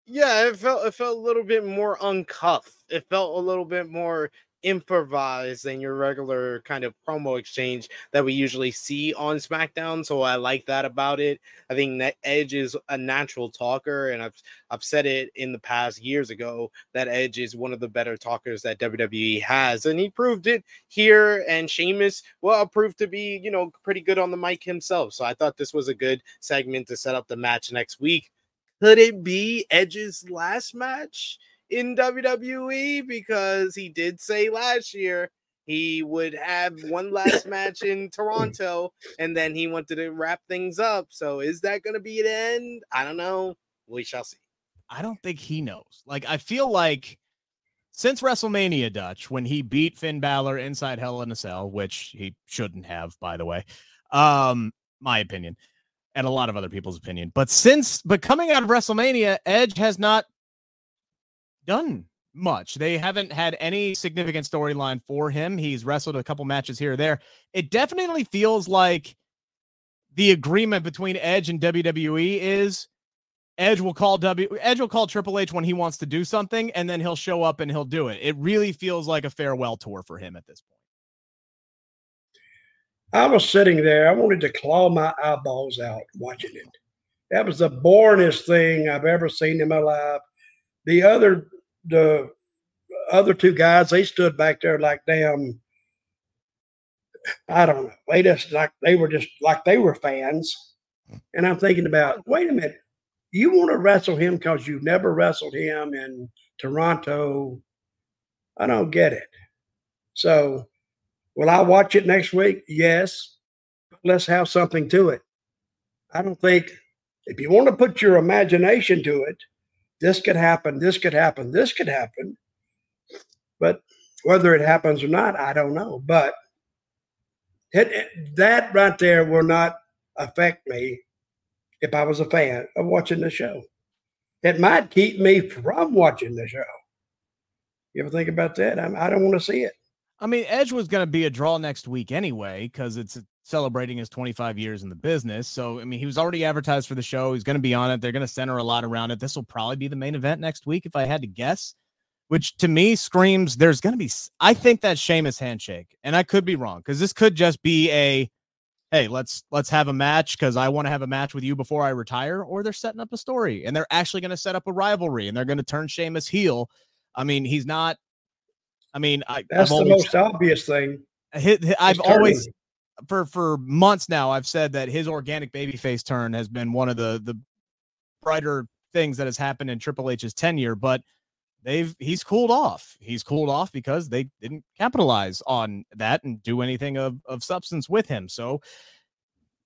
Yeah, it felt it felt a little bit more uncuffed. It felt a little bit more improvised than your regular kind of promo exchange that we usually see on SmackDown. So I like that about it. I think that Edge is a natural talker, and I've I've said it in the past years ago that Edge is one of the better talkers that W W E has, and he proved it here. And Sheamus, well, proved to be, you know, pretty good on the mic himself. So I thought this was a good segment to set up the match next week. Could it be Edge's last match in W W E? Because he did say last year he would have one last match in Toronto, and then he wanted to wrap things up. So is that going to be the end? I don't know. We shall see. I don't think he knows. Like, I feel like since WrestleMania, Dutch, when he beat Finn Balor inside Hell in a Cell, which he shouldn't have, by the way, um, my opinion, and a lot of other people's opinion. But since, but coming out of WrestleMania, Edge has not done much. They haven't had any significant storyline for him. He's wrestled a couple matches here or there. It definitely feels like the agreement between Edge and W W E is Edge will call W Edge will call Triple H when he wants to do something, and then he'll show up and he'll do it. It really feels like a farewell tour for him at this point. I was sitting there. I wanted to claw my eyeballs out watching it. That was the boringest thing I've ever seen in my life. The other, the other two guys, they stood back there like, damn, I don't know. They just like they were just like they were fans. And I'm thinking about, wait a minute, you want to wrestle him because you never wrestled him in Toronto? I don't get it. So. Will I watch it next week? Yes. But let's have something to it. I don't think, if you want to put your imagination to it, this could happen, this could happen, this could happen. But whether it happens or not, I don't know. But it, it, that right there will not affect me if I was a fan of watching the show. It might keep me from watching the show. You ever think about that? I, I don't want to see it. I mean, Edge was going to be a draw next week anyway, because it's celebrating his twenty-five years in the business. So, I mean, he was already advertised for the show. He's going to be on it. They're going to center a lot around it. This will probably be the main event next week, if I had to guess, which to me screams there's going to be, I think that Sheamus handshake, and I could be wrong, because this could just be a, hey, let's, let's have a match because I want to have a match with you before I retire, or they're setting up a story and they're actually going to set up a rivalry and they're going to turn Sheamus heel. I mean, he's not, I mean, I, that's I've the always, most obvious thing. I've always, for, for months now, I've said that his organic babyface turn has been one of the, the brighter things that has happened in Triple H's tenure, but they've, he's cooled off. He's cooled off because they didn't capitalize on that and do anything of, of substance with him. So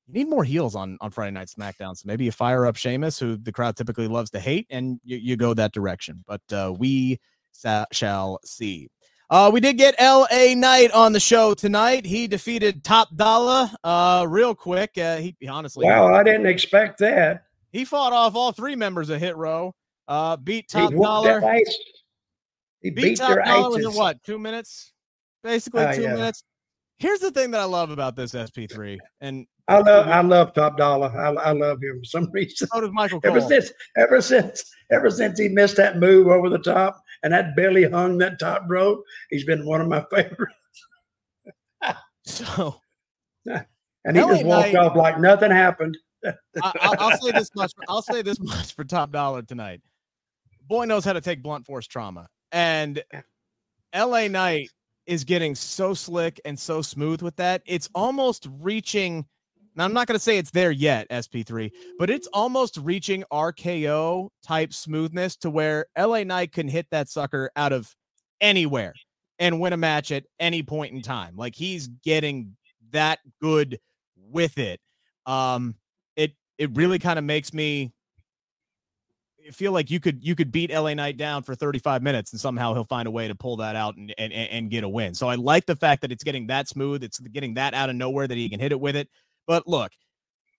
you need more heels on, on Friday Night SmackDown. So maybe you fire up Sheamus, who the crowd typically loves to hate, and you, you go that direction, but uh, we sa- shall see. Uh, we did get L A Knight on the show tonight. He defeated Top Dollar uh, real quick. Uh, he honestly, wow, I didn't expect that. He fought off all three members of Hit Row. Uh, beat Top he Dollar. He beat, beat Top their Dollar in what? Two minutes, basically uh, two yeah. minutes. Here's the thing that I love about this S P three, and I love, I love Top Dollar. I, I love him for some reason. So does Michael Cole. Ever since, ever since, ever since he missed that move over the top. And that belly hung, that top rope, he's been one of my favorites. So, and he L A just walked Knight, off like nothing happened. I, I'll, I'll say this much. For, I'll say this much for Top Dollar tonight. Boy knows how to take blunt force trauma, and L A Knight is getting so slick and so smooth with that. It's almost reaching. Now, I'm not going to say it's there yet, S P three, but it's almost reaching R K O type smoothness to where L A Knight can hit that sucker out of anywhere and win a match at any point in time. Like, he's getting that good with it. Um, it it really kind of makes me feel like you could you could beat L A Knight down for thirty-five minutes and somehow he'll find a way to pull that out and and and get a win. So I like the fact that it's getting that smooth. It's getting that out of nowhere that he can hit it with it. But look,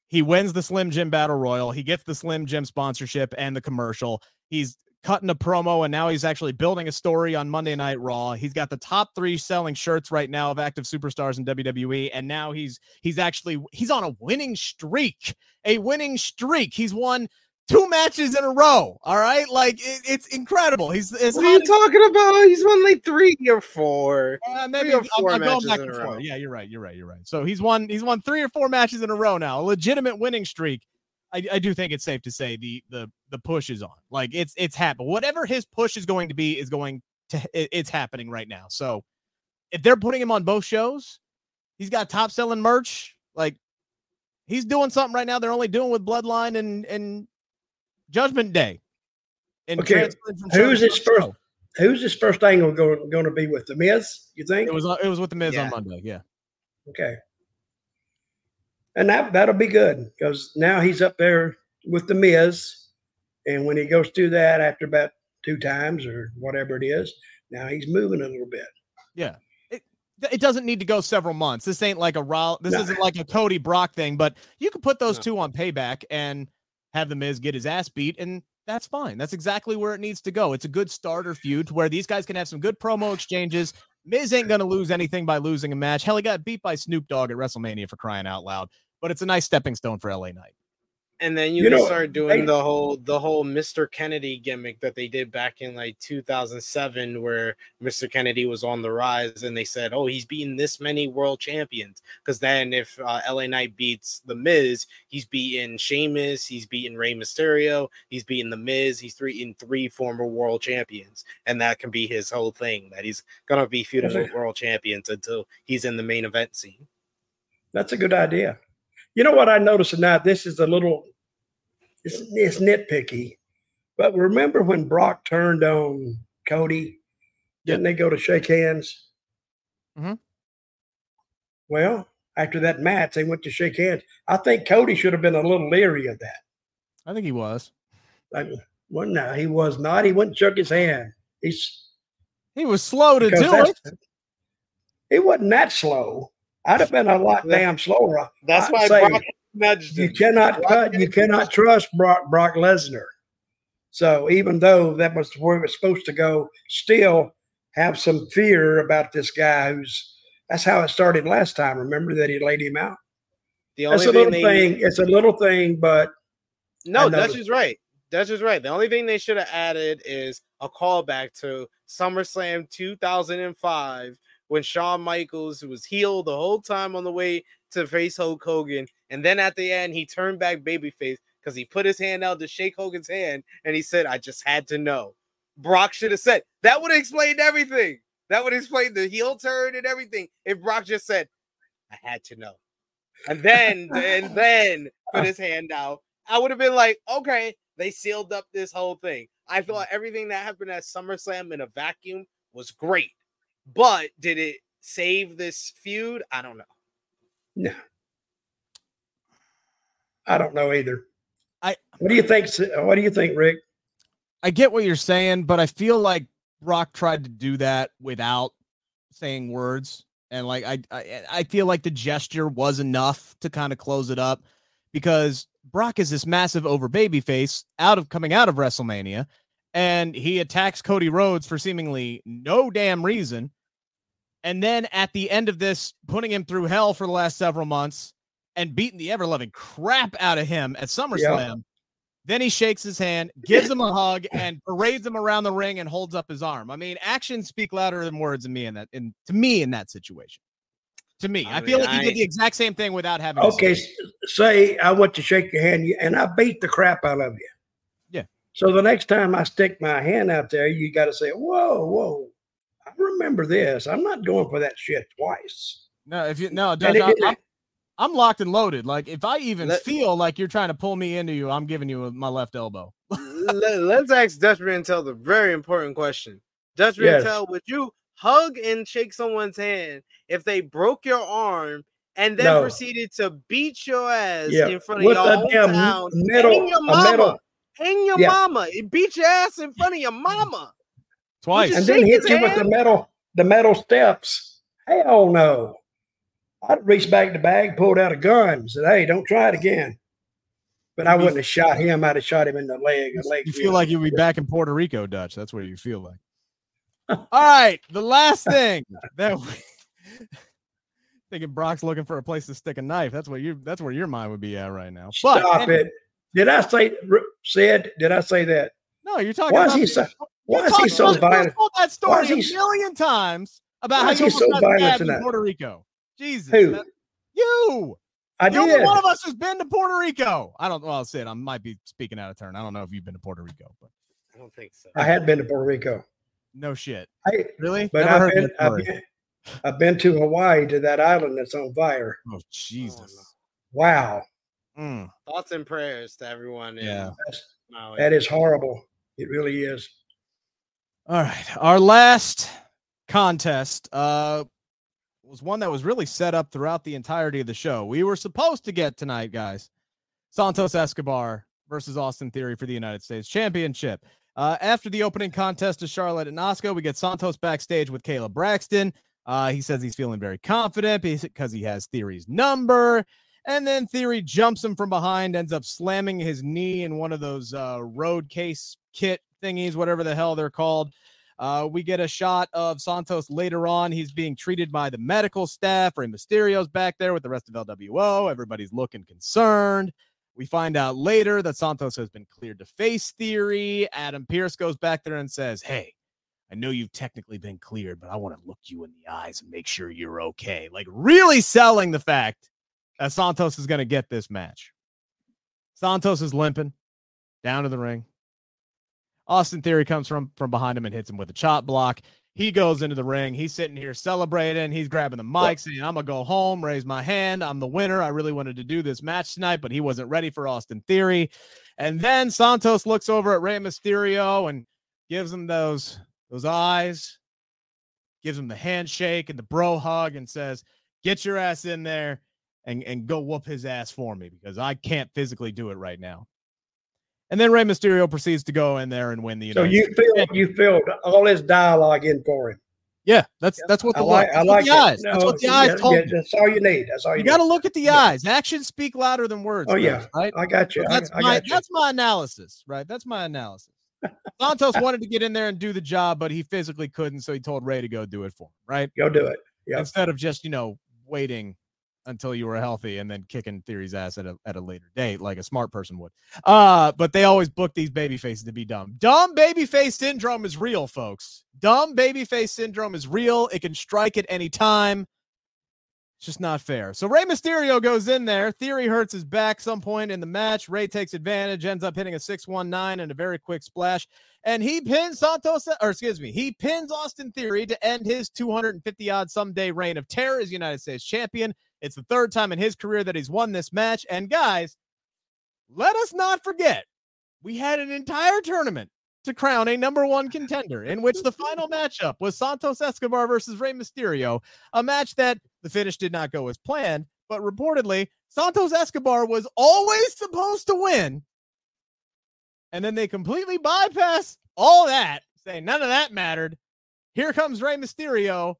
he wins the Slim Jim Battle Royal. He gets the Slim Jim sponsorship and the commercial. He's cutting a promo, and now he's actually building a story on Monday Night Raw. He's got the top three selling shirts right now of active superstars in W W E, and now he's he's actually he's on a winning streak, a winning streak. He's won two matches in a row. All right, like it, it's incredible. He's it's what are you talking about? He's won like three or four. Uh, maybe three or four I'm, I'm matches going back in a row. Yeah, you're right. You're right. You're right. So he's won he's won three or four matches in a row now. A legitimate winning streak. I, I do think it's safe to say the the the push is on. Like it's it's happening. Whatever his push is going to be is going to it, it's happening right now. So if they're putting him on both shows, he's got top selling merch. Like he's doing something right now. They're only doing with Bloodline and and Judgment Day. And okay, who's his first? Show. Who's his first angle going going to be with? The Miz? You think it was it was with the Miz yeah. on Monday? Yeah. Okay. And that, that'll be good because now he's up there with the Miz. And when he goes through that after about two times or whatever it is, now he's moving a little bit. Yeah. It, it doesn't need to go several months. This ain't like a Raw. This no. isn't like a Cody Brock thing, but you can put those no. two on Payback and have the Miz get his ass beat. And that's fine. That's exactly where it needs to go. It's a good starter feud to where these guys can have some good promo exchanges. Miz ain't going to lose anything by losing a match. Hell, he got beat by Snoop Dogg at WrestleMania for crying out loud. But it's a nice stepping stone for L A Knight. And then you, you can know, start doing they, the whole the whole Mister Kennedy gimmick that they did back in like two thousand seven, where Mister Kennedy was on the rise, and they said, "Oh, he's beaten this many world champions." Because then, if uh, L A Knight beats The Miz, he's beaten Sheamus, he's beaten Rey Mysterio, he's beaten The Miz, he's three in three former world champions, and that can be his whole thing that he's gonna be feuding with world champions until he's in the main event scene. That's a good idea. You know what I noticed tonight? This is a little, it's, it's nitpicky, but remember when Brock turned on Cody? Didn't yeah. they go to shake hands? Mm-hmm. Well, after that match, they went to shake hands. I think Cody should have been a little leery of that. I think he was. Like, well, no, he was not. He went and shook his hand. He's he was slow to do it. He wasn't that slow. I'd have been a lot damn slower. That's why Brock nudged him. You cannot cut, you cannot trust Brock, Brock Lesnar. So even though that was where it was supposed to go, still have some fear about this guy who's that's how it started last time. Remember that he laid him out? The only that's a little thing, thing they, it's a little thing, but no, Dutch is right. Dutch is right. The only thing they should have added is a callback to SummerSlam two thousand five. When Shawn Michaels was heel the whole time on the way to face Hulk Hogan. And then at the end, he turned back babyface because he put his hand out to shake Hogan's hand. And he said, I just had to know. Brock should have said, that would have explained everything. That would explain the heel turn and everything. If Brock just said, I had to know. And then, and then put his hand out. I would have been like, okay, they sealed up this whole thing. I thought everything that happened at SummerSlam in a vacuum was great. But did it save this feud? I don't know. No. I don't know either. I What do you think what do you think, Rick? I get what you're saying, but I feel like Brock tried to do that without saying words, and like I I, I feel like the gesture was enough to kind of close it up, because Brock is this massive over babyface out of coming out of WrestleMania, and he attacks Cody Rhodes for seemingly no damn reason. And then at the end of this, putting him through hell for the last several months and beating the ever-loving crap out of him at SummerSlam. Yep. Then he shakes his hand, gives him a hug, and parades him around the ring and holds up his arm. I mean, actions speak louder than words in me in that, in, to me in that situation. To me. I, I mean, feel like I... he did the exact same thing without having okay, to say, I want to shake your hand, and I beat the crap out of you. So the next time I stick my hand out there, you got to say, whoa, whoa, I remember this. I'm not going for that shit twice. No, if you no, Doug, I'm, I'm, I'm locked and loaded. Like, if I even let, feel like you're trying to pull me into you, I'm giving you my left elbow. let, let's ask Dutch Mantel the very important question. Dutch Mantel, yes. would you hug and shake someone's hand if they broke your arm and then no. proceeded to beat your ass yeah. in front of With your whole town? Middle, hang your mama. Middle. Hang your yeah. mama. It beat your ass in front of your mama. Twice. You and then hit you hand? with the metal, the metal steps. Hell no. I'd reach back in the bag, pulled out a gun, and said, hey, don't try it again. But I wouldn't have shot him. I'd have shot him in the leg. The leg you feel like you'd be back in Puerto Rico, Dutch. That's what you feel like. All right. The last thing that we thinking Brock's looking for a place to stick a knife. That's what you that's where your mind would be at right now. But, Stop it. Did I say said? Did I say that? No, you're talking why about. Is he so, why is he so violent? Told that story why is he, a million times about how you so violent in Puerto Rico. Jesus, Who? Man. you. I You're did. One of us has been to Puerto Rico. I don't. Well, I'll say it. I might be speaking out of turn. I don't know if you've been to Puerto Rico, but I don't think so. I had been to Puerto Rico. No shit. I, really? But I've been, I've been. I've been to Hawaii, to that island that's on fire. Oh Jesus! Oh, no. Wow. Mm. Thoughts and prayers to everyone. Yeah, in that is horrible. It really is. All right, our last contest uh, was one that was really set up throughout the entirety of the show. We were supposed to get tonight, guys. Santos Escobar versus Austin Theory for the United States Championship. Uh, after the opening contest to Charlotte and Asuka, we get Santos backstage with Caleb Braxton. Uh, he says he's feeling very confident because he has Theory's number. And then Theory jumps him from behind, ends up slamming his knee in one of those uh, road case kit thingies, whatever the hell they're called. Uh, we get a shot of Santos later on. He's being treated by the medical staff. Rey Mysterio's back there with the rest of L W O. Everybody's looking concerned. We find out later that Santos has been cleared to face Theory. Adam Pearce goes back there and says, hey, I know you've technically been cleared, but I want to look you in the eyes and make sure you're okay. Like, really selling the fact Uh, Santos is going to get this match. Santos is limping down to the ring. Austin Theory comes from, from behind him and hits him with a chop block. He goes into the ring. He's sitting here celebrating. He's grabbing the mic, saying, I'm going to go home, raise my hand. I'm the winner. I really wanted to do this match tonight, but he wasn't ready for Austin Theory. And then Santos looks over at Rey Mysterio and gives him those, those eyes, gives him the handshake and the bro hug and says, get your ass in there. And, and go whoop his ass for me because I can't physically do it right now. And then Rey Mysterio proceeds to go in there and win the United States. So you filled, you filled all his dialogue in for him. Yeah, that's that's what the I like. I like the eyes. No, that's what the eyes yeah, told yeah, That's all you need. That's all you, you got to look at the yeah. eyes. Actions speak louder than words. Oh first, yeah, right. I got you. So that's I, I my got you. that's my analysis, right? That's my analysis. Santos wanted to get in there and do the job, but he physically couldn't, so he told Rey to go do it for him. Right? Go do it. Yeah. Instead of just you know waiting until you were healthy and then kicking Theory's ass at a, at a later date, like a smart person would. Uh, but they always book these baby faces to be dumb. Dumb baby face syndrome is real, folks. Dumb baby face syndrome is real. It can strike at any time. It's just not fair. So Rey Mysterio goes in there. Theory hurts his back some point in the match. Rey takes advantage, ends up hitting a six nineteen and a very quick splash. And he pins Santos, or excuse me, he pins Austin Theory to end his two hundred fifty odd someday reign of terror as United States champion. It's the third time in his career that he's won this match. And guys, let us not forget, we had an entire tournament to crown a number one contender in which the final matchup was Santos Escobar versus Rey Mysterio, a match that the finish did not go as planned, but reportedly Santos Escobar was always supposed to win. And then they completely bypass all that, saying none of that mattered. Here comes Rey Mysterio,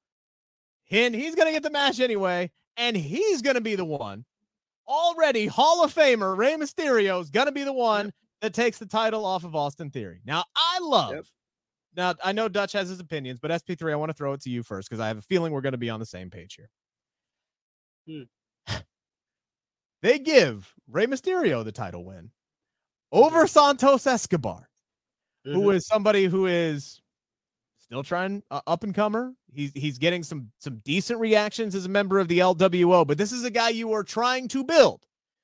and he's going to get the match anyway. And he's going to be the one, already Hall of Famer Rey Mysterio is going to be the one yep. that takes the title off of Austin Theory. Now, I love, yep. now I know Dutch has his opinions, but S P three, I want to throw it to you first because I have a feeling we're going to be on the same page here. Hmm. They give Rey Mysterio the title win over Santos Escobar, mm-hmm. who is somebody who is still trying uh, up and comer. He's, he's getting some, some decent reactions as a member of the L W O, but this is a guy you are trying to build.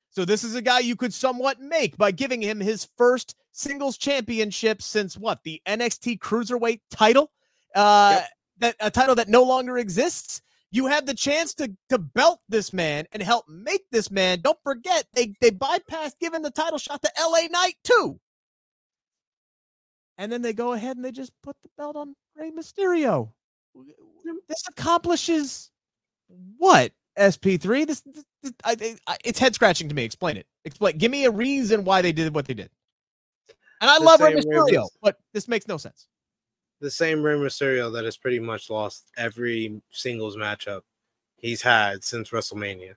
So this is a guy you could somewhat make by giving him his first singles championship since what, the N X T Cruiserweight title, uh, yep. that a title that no longer exists. You have the chance to, to belt this man and help make this man. Don't forget they, they bypassed giving the title shot to L A Knight too. And then they go ahead and they just put the belt on Rey Mysterio. This accomplishes what? S P three. This, this, this I, I, it's head scratching to me. Explain it. Explain. Give me a reason why they did what they did. And I love Rey Mysterio, but this makes no sense. The same Rey Mysterio that has pretty much lost every singles matchup he's had since WrestleMania.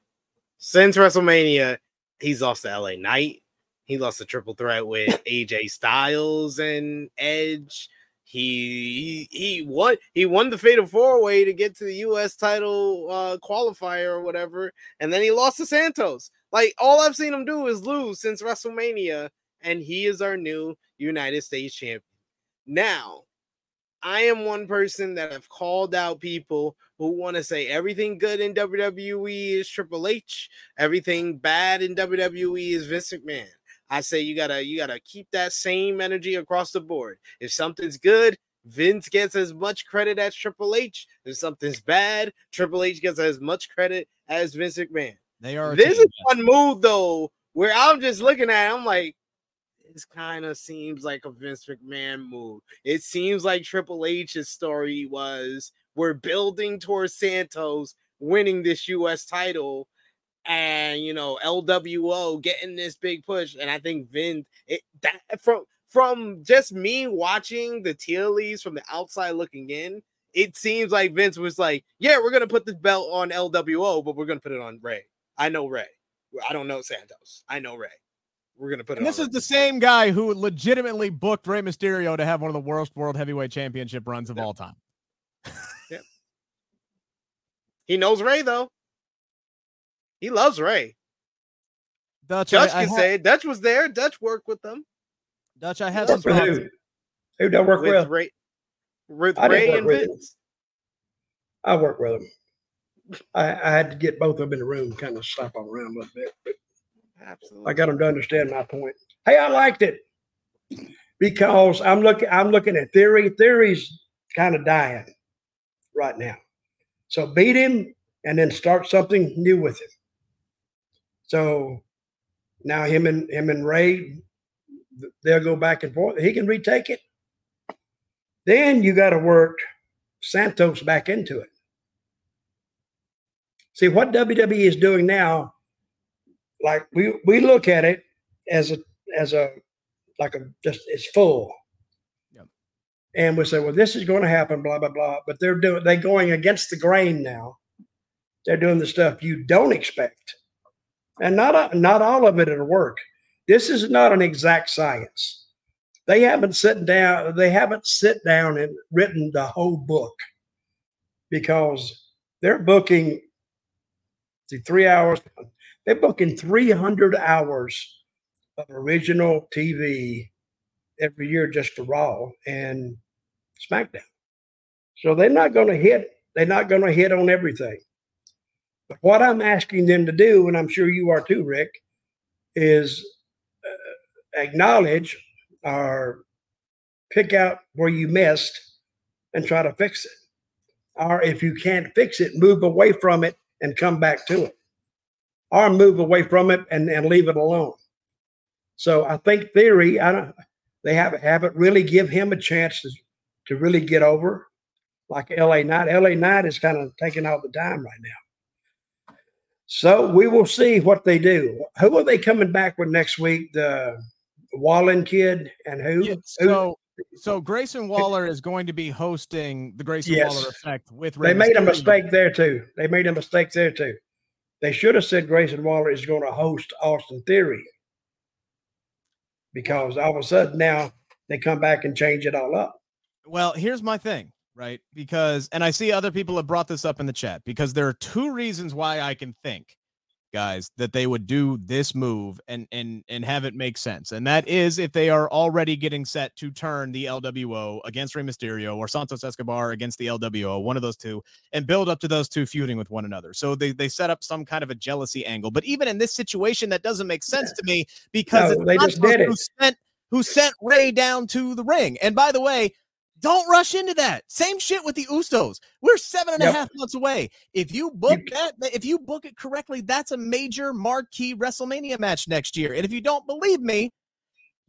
Since WrestleMania, he's lost to L A Knight. He lost a triple threat with A J Styles and Edge. He, he he won he won the Fatal Four Way to get to the U S title uh, qualifier or whatever, and then he lost to Santos. Like, all I've seen him do is lose since WrestleMania, and he is our new United States champion. Now, I am one person that have called out people who want to say everything good in W W E is Triple H, everything bad in W W E is Vince McMahon. I say you gotta you gotta keep that same energy across the board. If something's good, Vince gets as much credit as Triple H. If something's bad, Triple H gets as much credit as Vince McMahon. They are. This is one move though where I'm just looking at it, I'm like, this kind of seems like a Vince McMahon move. It seems like Triple H's story was we're building towards Santos winning this U S title. And, you know, L W O getting this big push. And I think Vince, it, that, from, from just me watching the tea leaves from the outside looking in, it seems like Vince was like, yeah, we're going to put this belt on L W O, but we're going to put it on Rey. I know Rey. I don't know Santos. I know Rey. We're going to put and it this on this is Rey. The same guy who legitimately booked Rey Mysterio to have one of the worst world heavyweight championship runs of yep. all time. Yep. He knows Rey, though. He loves Rey. Dutch, Dutch I, I can ha- say Dutch was there. Dutch worked with them. Dutch, I had some who? who don't work with well? Rey, with I Rey and Vince. I worked with them. I, I had to get both of them in the room, kind of slap on around a little bit. But absolutely, I got them to understand my point. Hey, I liked it because I'm looking. I'm looking at Theory. Theory's kind of dying right now, so beat him and then start something new with him. So now him and him and Rey, they'll go back and forth. He can retake it. Then you got to work Santos back into it. See, what W W E is doing now, like we, we look at it as a as a like a just it's full. Yep. And we say, well, this is going to happen, blah, blah, blah. But they're doing they're going against the grain now. They're doing the stuff you don't expect. And not a, not all of it will work. This is not an exact science. They haven't sit down. They haven't sit down and written the whole book because they're booking the three hours. They're booking three hundred hours of original T V every year just for Raw and SmackDown. So they're not going to hit. They're not going to hit on everything. But what I'm asking them to do, and I'm sure you are too, Rick, is uh, acknowledge or pick out where you missed and try to fix it. Or if you can't fix it, move away from it and come back to it. Or move away from it and, and leave it alone. So I think Theory, I don't, they haven't, haven't really give him a chance to, to really get over like L A Knight. L A Knight is kind of taking all the time right now. So we will see what they do. Who are they coming back with next week? The Wallen kid and who? Yes, so, so Grayson Waller is going to be hosting the Grayson yes. Waller effect with Rey Mysterio. They made a mistake there too. They made a mistake there too. They should have said Grayson Waller is going to host Austin Theory because all of a sudden now they come back and change it all up. Well, here's my thing. Right. Because, and I see other people have brought this up in the chat because there are two reasons why I can think, guys, that they would do this move and, and, and have it make sense. And that is if they are already getting set to turn the L W O against Rey Mysterio or Santos Escobar against the L W O, one of those two, and build up to those two feuding with one another. So they, they set up some kind of a jealousy angle. But even in this situation, that doesn't make sense to me because no, it's they not just did it. Who sent, who sent Rey down to the ring. And by the way, don't rush into that. Same shit with the Usos. We're seven and yep. a half months away. If you book that, if you book it correctly, that's a major marquee WrestleMania match next year. And if you don't believe me,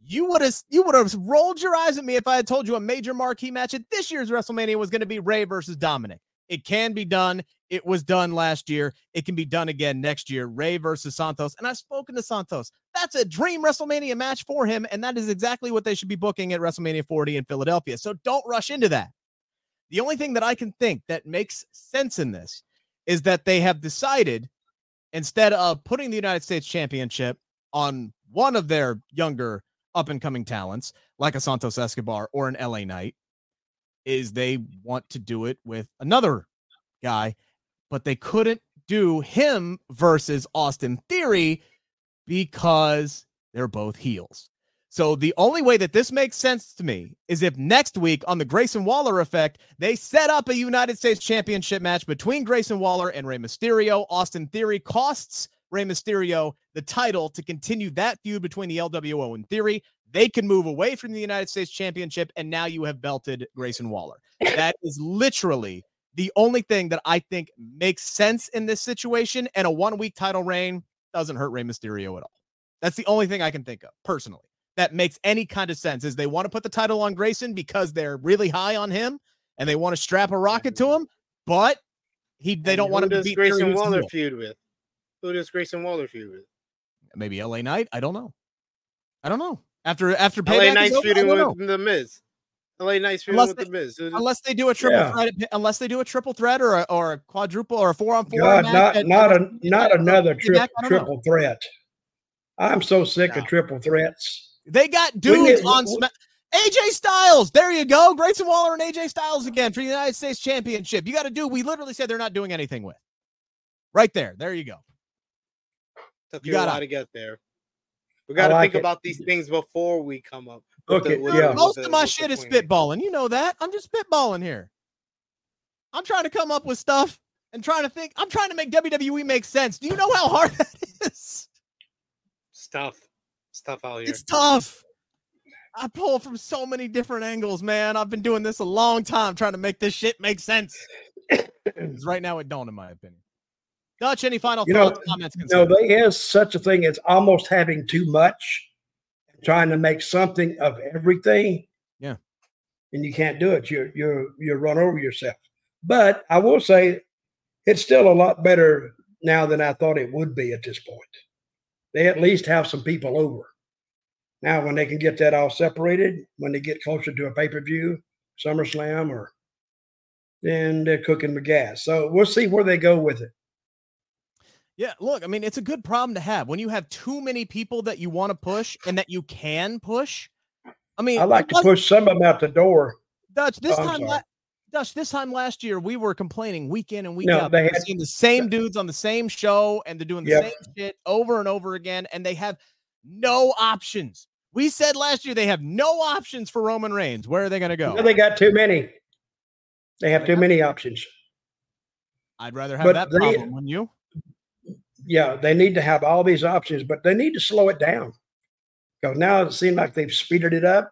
You would have you would have rolled your eyes at me if I had told you a major marquee match at this year's WrestleMania was going to be Rey versus Dominic. It can be done. It was done last year. It can be done again next year. Rey versus Santos. And I've spoken to Santos. That's a dream WrestleMania match for him. And that is exactly what they should be booking at WrestleMania forty in Philadelphia. So don't rush into that. The only thing that I can think that makes sense in this is that they have decided, instead of putting the United States Championship on one of their younger up-and-coming talents, like a Santos Escobar or an L A Knight, is they want to do it with another guy, but they couldn't do him versus Austin Theory because they're both heels. So the only way that this makes sense to me is if next week on the Grayson Waller Effect, they set up a United States Championship match between Grayson Waller and Rey Mysterio. Austin Theory costs Rey Mysterio the title to continue that feud between the L W O and Theory. They can move away from the United States Championship, and now you have belted Grayson Waller. That is literally the only thing that I think makes sense in this situation, and a one-week title reign doesn't hurt Rey Mysterio at all. That's the only thing I can think of, personally, that makes any kind of sense, is they want to put the title on Grayson because they're really high on him, and they want to strap a rocket to him, but he they and don't want him to beat Grayson Waller feud with. Who does Grayson Waller feud with? Maybe L A Knight? I don't know. I don't know. After after L A Knight's feuding with the Miz. L A Knight's feuding with the Miz. Unless they do a triple yeah. threat, unless they do a triple threat or a, or a quadruple or a four on four. God, not at, not a, not another tri back, triple threat. I'm so sick no. of triple threats. They got dudes on Smack. A J Styles, there you go. Grayson Waller and A J Styles again for the United States Championship. You got to do. We literally said they're not doing anything with. Right there, there you go. Took you, you got to get there. We got to like think it. about these things before we come up. Okay, the, yeah. Most the, of my shit is spitballing. You know that. I'm just spitballing here. I'm trying to come up with stuff and trying to think. I'm trying to make W W E make sense. Do you know how hard that is? It's tough. It's tough out here. It's tough. I pull from so many different angles, man. I've been doing this a long time trying to make this shit make sense. Right now it don't, in my opinion. Dutch, any final you thoughts, know, comments? No, there is such a thing as almost having too much, trying to make something of everything. Yeah, and you can't do it. You're you're you're run over yourself. But I will say, it's still a lot better now than I thought it would be at this point. They at least have some people over now when they can get that all separated. When they get closer to a pay per view, SummerSlam, or then they're cooking with gas. So we'll see where they go with it. Yeah, look, I mean, it's a good problem to have when you have too many people that you want to push and that you can push. I mean, I like to push some of them out the door. Dutch, this oh, time, la Dutch, this time last year, we were complaining week in and week no, out. They had seen the same dudes on the same show, and they're doing the yep. same shit over and over again, and they have no options. We said last year they have no options for Roman Reigns. Where are they going to go? No, they got too many. They have they too have many options. I'd rather have but that they, problem, wouldn't you? Yeah, they need to have all these options, but they need to slow it down. Because now it seems like they've speeded it up,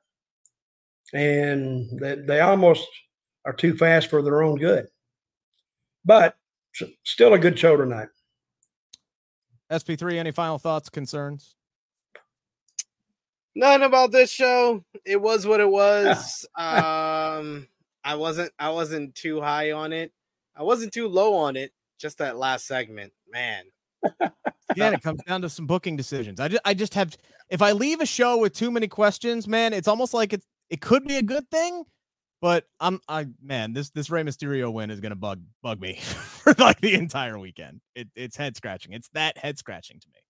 and they, they almost are too fast for their own good. But still a good show tonight. S P three, any final thoughts, concerns? None about this show. It was what it was. um, I wasn't. I wasn't too high on it. I wasn't too low on it. Just that last segment, man. Yeah, it comes down to some booking decisions. I just, I just have, if I leave a show with too many questions, man, it's almost like it, it could be a good thing, but I'm, I, man, this, this Rey Mysterio win is going to bug, bug me for like the entire weekend. It, it's head scratching. It's that head scratching to me.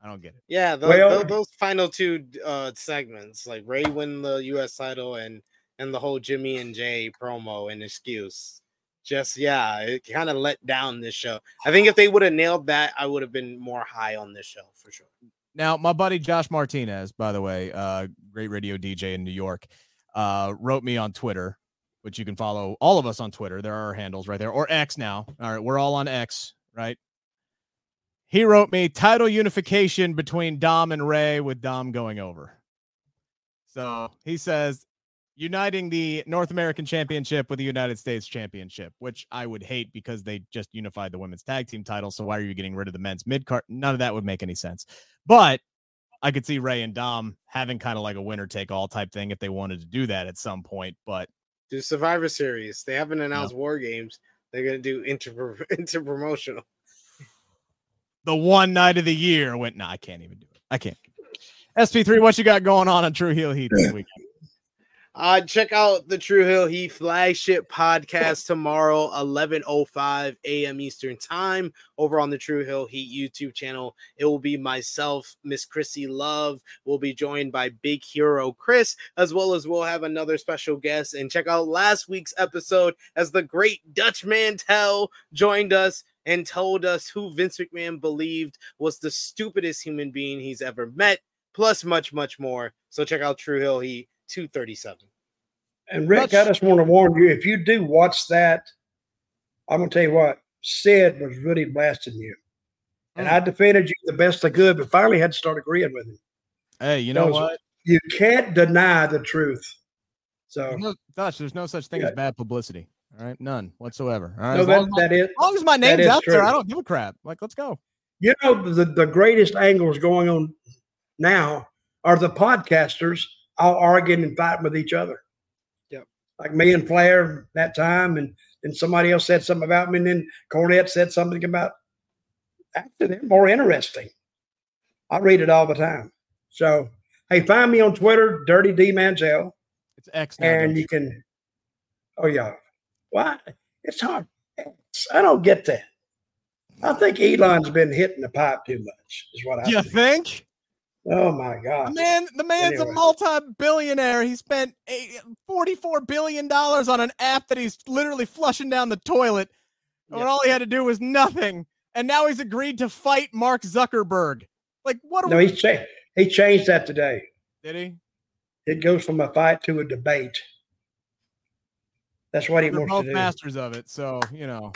I don't get it. Yeah. The, well, the, those final two uh, segments, like Rey win the U S title and, and the whole Jimmy and Jay promo and excuse. Just, yeah, it kind of let down this show. I think if they would have nailed that, I would have been more high on this show for sure. Now, my buddy Josh Martinez, by the way, uh, great radio D J in New York, uh, wrote me on Twitter, which you can follow all of us on Twitter. There are our handles right there, or X now. All right, we're all on X, right? He wrote me, title unification between Dom and Rey with Dom going over. So he says, uniting the North American Championship with the United States Championship, which I would hate because they just unified the women's tag team title. So why are you getting rid of the men's mid-card? None of that would make any sense. But I could see Ray and Dom having kind of like a winner take all type thing if they wanted to do that at some point. But do Survivor Series. They haven't announced no. War Games. They're going to do inter interpromotional. The one night of the year went, no, nah, I can't even do it. I can't. S P three, what you got going on on True Heel Heat this weekend? Uh, check out the True Heel Heat flagship podcast tomorrow, eleven oh five a m Eastern Time, over on the True Heel Heat YouTube channel. It will be myself, Miss Chrissy Love. We'll be joined by Big Hero Chris, as well as we'll have another special guest. And check out last week's episode as the great Dutch Mantel joined us and told us who Vince McMahon believed was the stupidest human being he's ever met. Plus much, much more. So check out True Heel Heat two thirty-seven. And Rick, That's I just want to warn you, if you do watch that, I'm going to tell you what, Sid was really blasting you. And mm. I defended you the best I could, but finally had to start agreeing with him. Hey, you know what? You can't deny the truth. So, there's no, Dutch, there's no such thing yeah. as bad publicity. All right, none whatsoever. All right, no, as, that, long that my, is, as long as my name's out true. there, I don't give a crap. Like, let's go. You know, the, the greatest angles going on now are the podcasters all arguing and fighting with each other. Yep. Like me and Flair that time, and then somebody else said something about me, and then Cornette said something about after them. More interesting. I read it all the time. So, hey, find me on Twitter, Dirty D Manziel. It's X now. And you can, oh, yeah. Why? It's hard. I don't get that. I think Elon's been hitting the pipe too much, is what I you think. You think? Oh, my God. The, man, the man's anyway. a multi-billionaire. He spent forty-four billion dollars on an app that he's literally flushing down the toilet when yeah. all he had to do was nothing. And now he's agreed to fight Mark Zuckerberg. Like, what are no, we he, cha he changed that today. Did he? It goes from a fight to a debate. That's what he They're wants both to do. Masters of it, so, you know.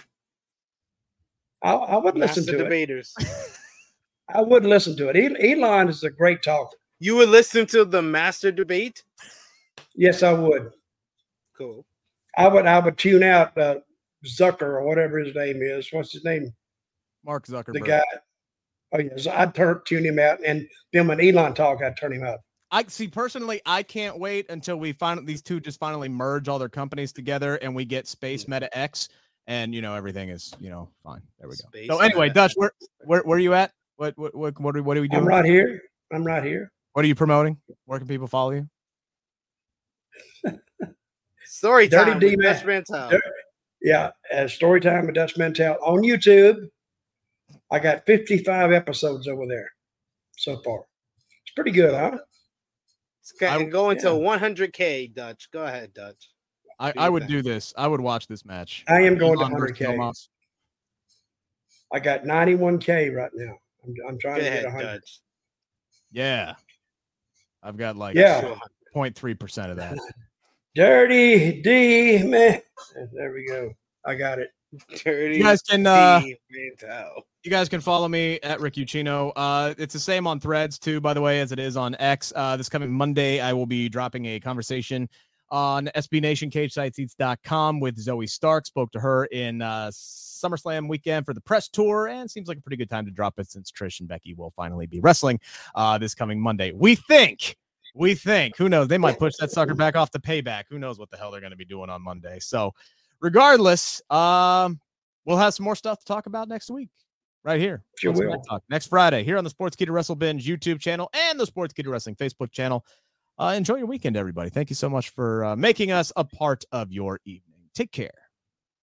I, I would Master listen to debaters. it. I would listen to it. Elon is a great talker. You would listen to the master debate? Yes, I would. Cool. I would. I would tune out uh, Zucker or whatever his name is. What's his name? Mark Zuckerberg. The guy. Oh yes, yeah. So I'd turn, tune him out, and then when Elon talk, I'd turn him up. I see. Personally, I can't wait until we find these two just finally merge all their companies together, and we get Space Meta X, and you know everything is you know fine. There we go. Space so anyway, Meta Dutch, where where where are you at? What what what what are, what are we doing? I'm right here. I'm right here. What are you promoting? Where can people follow you? Story time with Dutch Mantel. Dirty, yeah, uh, story time with Dutch Mantel on YouTube. I got fifty-five episodes over there so far. It's pretty good, huh? It's I'm going yeah. to one hundred K, Dutch. Go ahead, Dutch. I, I would do this. I would watch this match. I am going to one hundred K. I got ninety-one K right now. I'm, I'm trying Go to ahead, get one hundred. Dutch. Yeah. I've got like yeah. zero point three percent of that. Dirty D, man. There we go. I got it. Dirty you guys can uh, D Mantel. You guys can follow me at Rick Uccino. Uh, it's the same on Threads, too, by the way, as it is on X. Uh, this coming Monday, I will be dropping a conversation on S B Nation Cage Side Seats dot com with Zoe Stark. Spoke to her in uh, SummerSlam weekend for the press tour, and seems like a pretty good time to drop it since Trish and Becky will finally be wrestling uh, this coming Monday. We think, we think, who knows? They might push that sucker back off to Payback. Who knows what the hell they're going to be doing on Monday. So regardless, um, we'll have some more stuff to talk about next week right here. Sure will. Next Friday here on the Sports Key to Wrestle Binge YouTube channel and the Sports Key to Wrestling Facebook channel. Uh, enjoy your weekend, everybody. Thank you so much for uh, making us a part of your evening. Take care.